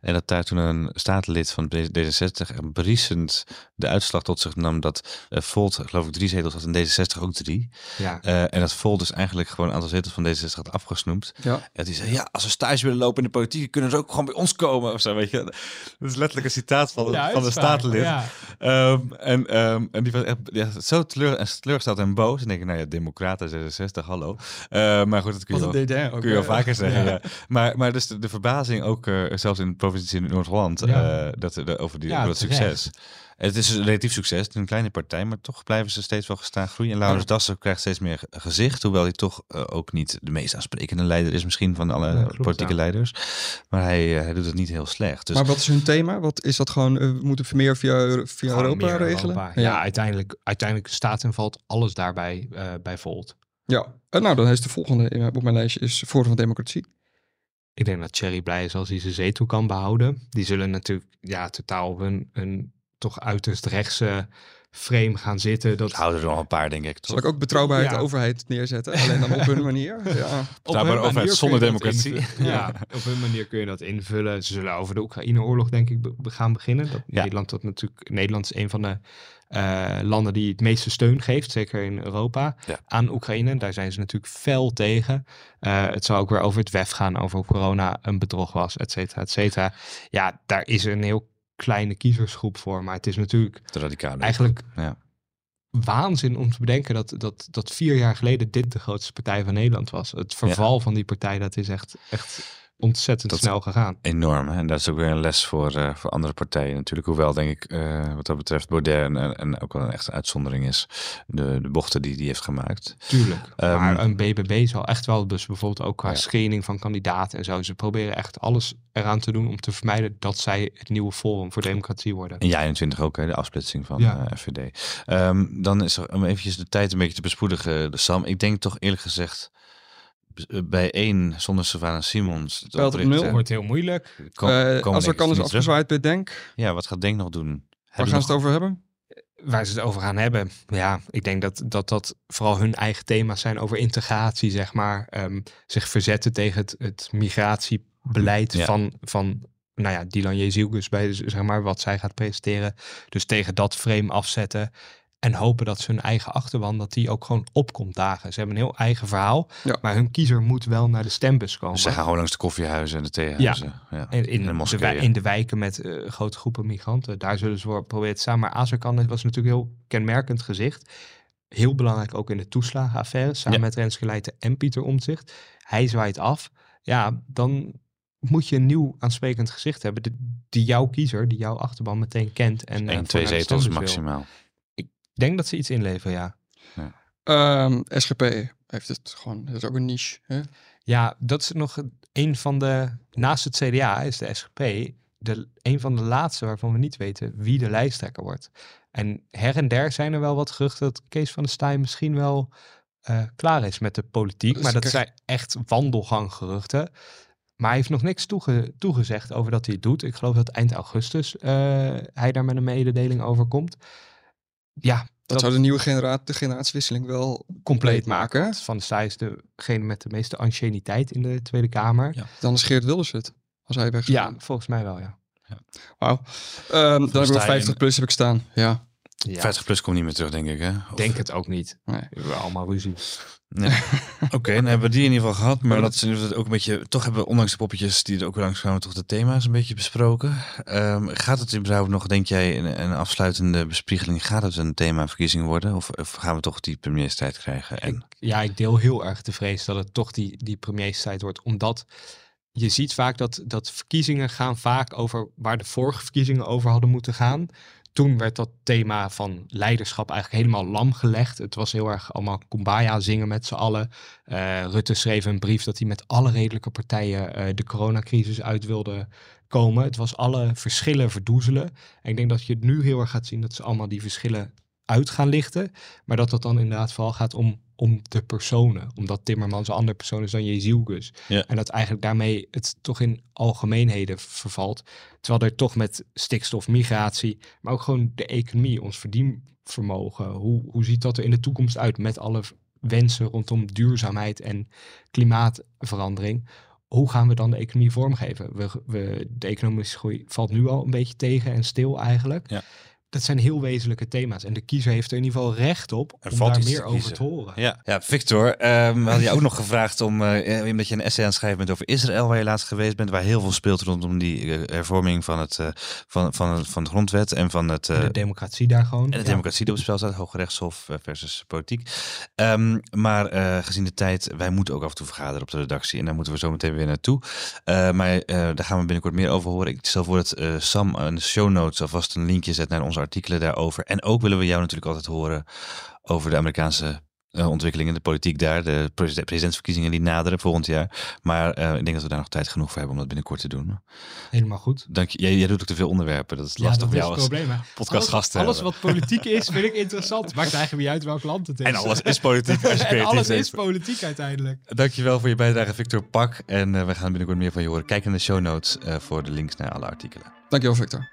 En dat daar toen een statenlid van D zesenzestig briesend de uitslag tot zich nam dat uh, Volt, geloof ik, drie zetels had en D zesenzestig ook drie. Ja. Uh, en dat Volt dus eigenlijk gewoon een aantal zetels van D zesenzestig had afgesnoept. Ja. En dat die zei, ja, als ze stage willen lopen in de politiek, kunnen ze ook gewoon bij ons komen. Of zo, weet je. Dat is letterlijk een citaat van, ja, van de staat. Ja. Um, en, um, en die was echt ja, zo teleur, en teleurgesteld en boos. En denk ik, nou ja, Democraten zesenzestig, hallo. Uh, maar goed, dat kun je, wel, D D R, kun je wel vaker zeggen. Ja. Ja. Maar, maar dus de, de verbazing ook, uh, zelfs in de provincie Noord-Holland, ja. uh, dat, de, over, die, ja, over dat succes. Het is een relatief succes, een kleine partij, maar toch blijven ze steeds wel gestaan groeien. En Laurens ja. Dassen krijgt steeds meer gezicht, hoewel hij toch uh, ook niet de meest aansprekende leider is misschien van alle ja, klopt, politieke ja. leiders. Maar hij, uh, hij doet het niet heel slecht. Dus... Maar wat is hun thema? Wat is dat gewoon, uh, we moeten meer via, via Europa meer regelen? Europa. Ja, ja. Uiteindelijk, uiteindelijk staat en valt alles daarbij uh, bij Volt. Ja, uh, nou dan is de volgende op mijn lijstje is Forum van Democratie. Ik denk dat Thierry blij is als hij zijn zetel kan behouden. Die zullen natuurlijk ja, totaal op een... een toch uiterst rechtse frame gaan zitten. Dat houden er nog een paar, denk ik. Toch? Zal ik ook betrouwbaarheid ja. de overheid neerzetten? Alleen dan op hun manier? Ja. Betrouwbare overheid zonder democratie. Ja. ja, op hun manier kun je dat invullen. Ze zullen over de Oekraïne-oorlog, denk ik, be- gaan beginnen. Dat ja. Nederland, dat natuurlijk, Nederland is een van de uh, landen die het meeste steun geeft, zeker in Europa, ja. aan Oekraïne. Daar zijn ze natuurlijk fel tegen. Uh, het zou ook weer over het W E F gaan, over corona een bedrog was, et cetera, et cetera. Ja, daar is een heel kleine kiezersgroep voor, maar het is natuurlijk radicaal, eigenlijk ja. waanzin om te bedenken dat, dat, dat vier jaar geleden dit de grootste partij van Nederland was. Het verval ja. van die partij, dat is echt, echt ontzettend dat snel gegaan. Enorm, hè? En dat is ook weer een les voor, uh, voor andere partijen natuurlijk, hoewel denk ik uh, wat dat betreft Baudet en, en ook wel een echte uitzondering is, de, de bochten die die heeft gemaakt. Tuurlijk, um, maar een B B B zal echt wel, dus bijvoorbeeld ook qua ja. screening van kandidaten en zo, ze proberen echt alles eraan te doen om te vermijden dat zij het nieuwe Forum voor Democratie worden. En J eenentwintig ook, hè? De afsplitsing van ja. uh, F V D. Um, dan is er, om eventjes de tijd een beetje te bespoedigen, Sam, ik denk toch eerlijk gezegd bij één zonder Savannah Simons. Dat nul wordt heel moeilijk. Kom, uh, als er kan is afgezwaaid bij Denk. Ja, wat gaat Denk nog doen? Waar gaan ze het over hebben? Waar ze het over gaan hebben. Ja, ik denk dat dat, dat vooral hun eigen thema's zijn over integratie, zeg maar. Um, zich verzetten tegen het, het migratiebeleid ja. van, van nou ja, Dilan Yeşilgöz bij, zeg maar, wat zij gaat presenteren. Dus tegen dat frame afzetten. En hopen dat ze hun eigen achterban, dat die ook gewoon opkomt dagen. Ze hebben een heel eigen verhaal, ja. maar hun kiezer moet wel naar de stembus komen. Dus ze gaan gewoon langs de koffiehuizen en de theehuizen. Ja. Ja. En in, en de de wij, in de wijken met uh, grote groepen migranten. Daar zullen ze voor proberen te staan. Maar Azarkan was natuurlijk een heel kenmerkend gezicht. Heel belangrijk ook in de toeslagenaffaire. Samen ja. met Renske Leijten en Pieter Omtzigt. Hij zwaait af. Ja, dan moet je een nieuw aansprekend gezicht hebben. De, die jouw kiezer, die jouw achterban meteen kent. En dus één, twee zetels maximaal. Wil. Ik denk dat ze iets inleveren, ja. ja. Um, S G P heeft het gewoon, dat is ook een niche. Hè? Ja, dat is nog een van de, naast het C D A is de S G P, de, een van de laatste waarvan we niet weten wie de lijsttrekker wordt. En her en der zijn er wel wat geruchten dat Kees van der Staaij misschien wel uh, klaar is met de politiek. Dus maar dat zijn echt wandelganggeruchten. Maar hij heeft nog niks toege, toegezegd over dat hij het doet. Ik geloof dat eind augustus uh, hij daar met een mededeling over komt. Ja, dat, dat zou de nieuwe genera- de generatiewisseling wel compleet maken. Van de Staaij is degene met de meeste anciëniteit in de Tweede Kamer. Ja. Dan is Geert Wilders het, als hij weg is. Ja, volgens mij wel, ja. ja. Wauw. Um, dan heb ik vijftig plus heb ik staan, ja. ja. vijftig plus komt niet meer terug, denk ik, hè? Of... Denk het ook niet. Nee. We hebben allemaal ruzie. Nee. Oké, okay, dan hebben we die in ieder geval gehad. Maar dat is ook een beetje. Toch hebben we, ondanks de poppetjes die er ook langs kwamen, toch de thema's een beetje besproken. Um, gaat het überhaupt nog, denk jij, een, een afsluitende bespiegeling? Gaat het een themaverkiezing worden? Of, of gaan we toch die premierstijd krijgen? En... Ik, ja, ik deel heel erg de vrees dat het toch die, die premierstijd wordt. Omdat je ziet vaak dat, dat verkiezingen gaan vaak over waar de vorige verkiezingen over hadden moeten gaan. Toen werd dat thema van leiderschap eigenlijk helemaal lam gelegd. Het was heel erg allemaal kumbaya zingen met z'n allen. Uh, Rutte schreef een brief dat hij met alle redelijke partijen uh, de coronacrisis uit wilde komen. Het was alle verschillen verdoezelen. En ik denk dat je het nu heel erg gaat zien dat ze allemaal die verschillen uit gaan lichten. Maar dat dat dan inderdaad vooral gaat om om de personen. Omdat Timmermans een andere persoon is dan Yeşilgöz. Ja. En dat eigenlijk daarmee het toch in algemeenheden vervalt. Terwijl er toch met stikstof, migratie, maar ook gewoon de economie, ons verdienvermogen. Hoe, hoe ziet dat er in de toekomst uit met alle wensen rondom duurzaamheid en klimaatverandering? Hoe gaan we dan de economie vormgeven? We, we, de economische groei valt nu al een beetje tegen en stil eigenlijk. Ja. Dat zijn heel wezenlijke thema's. En de kiezer heeft er in ieder geval recht op er om daar meer te over te horen. Ja, ja Victor, um, we hadden je ook nog gevraagd om uh, een beetje een essay aan het schrijven bent over Israël, waar je laatst geweest bent, waar heel veel speelt rondom die uh, hervorming van, het, uh, van, van, van de grondwet en van het... Uh, en de democratie daar gewoon. En de ja. democratie die op het spel staat, Hoge Rechtshof versus politiek. Um, maar uh, gezien de tijd, wij moeten ook af en toe vergaderen op de redactie en daar moeten we zo meteen weer naartoe. Uh, maar uh, daar gaan we binnenkort meer over horen. Ik stel voor dat uh, Sam in de show notes alvast een linkje zet naar onze artikelen daarover. En ook willen we jou natuurlijk altijd horen over de Amerikaanse uh, ontwikkelingen, de politiek daar, de president, presidentsverkiezingen die naderen volgend jaar. Maar uh, ik denk dat we daar nog tijd genoeg voor hebben om dat binnenkort te doen. Helemaal goed. Dank je. Jij, jij doet ook te veel onderwerpen. Dat is ja, lastig voor jou als podcastgast. Alles, alles wat politiek is, vind ik interessant. Maakt eigenlijk niet uit welk land het is. En alles is politiek. Als je en alles is politiek uiteindelijk. Dankjewel voor je bijdrage, Victor Pak. En uh, we gaan binnenkort meer van je horen. Kijk in de show notes uh, voor de links naar alle artikelen. Dankjewel, Victor.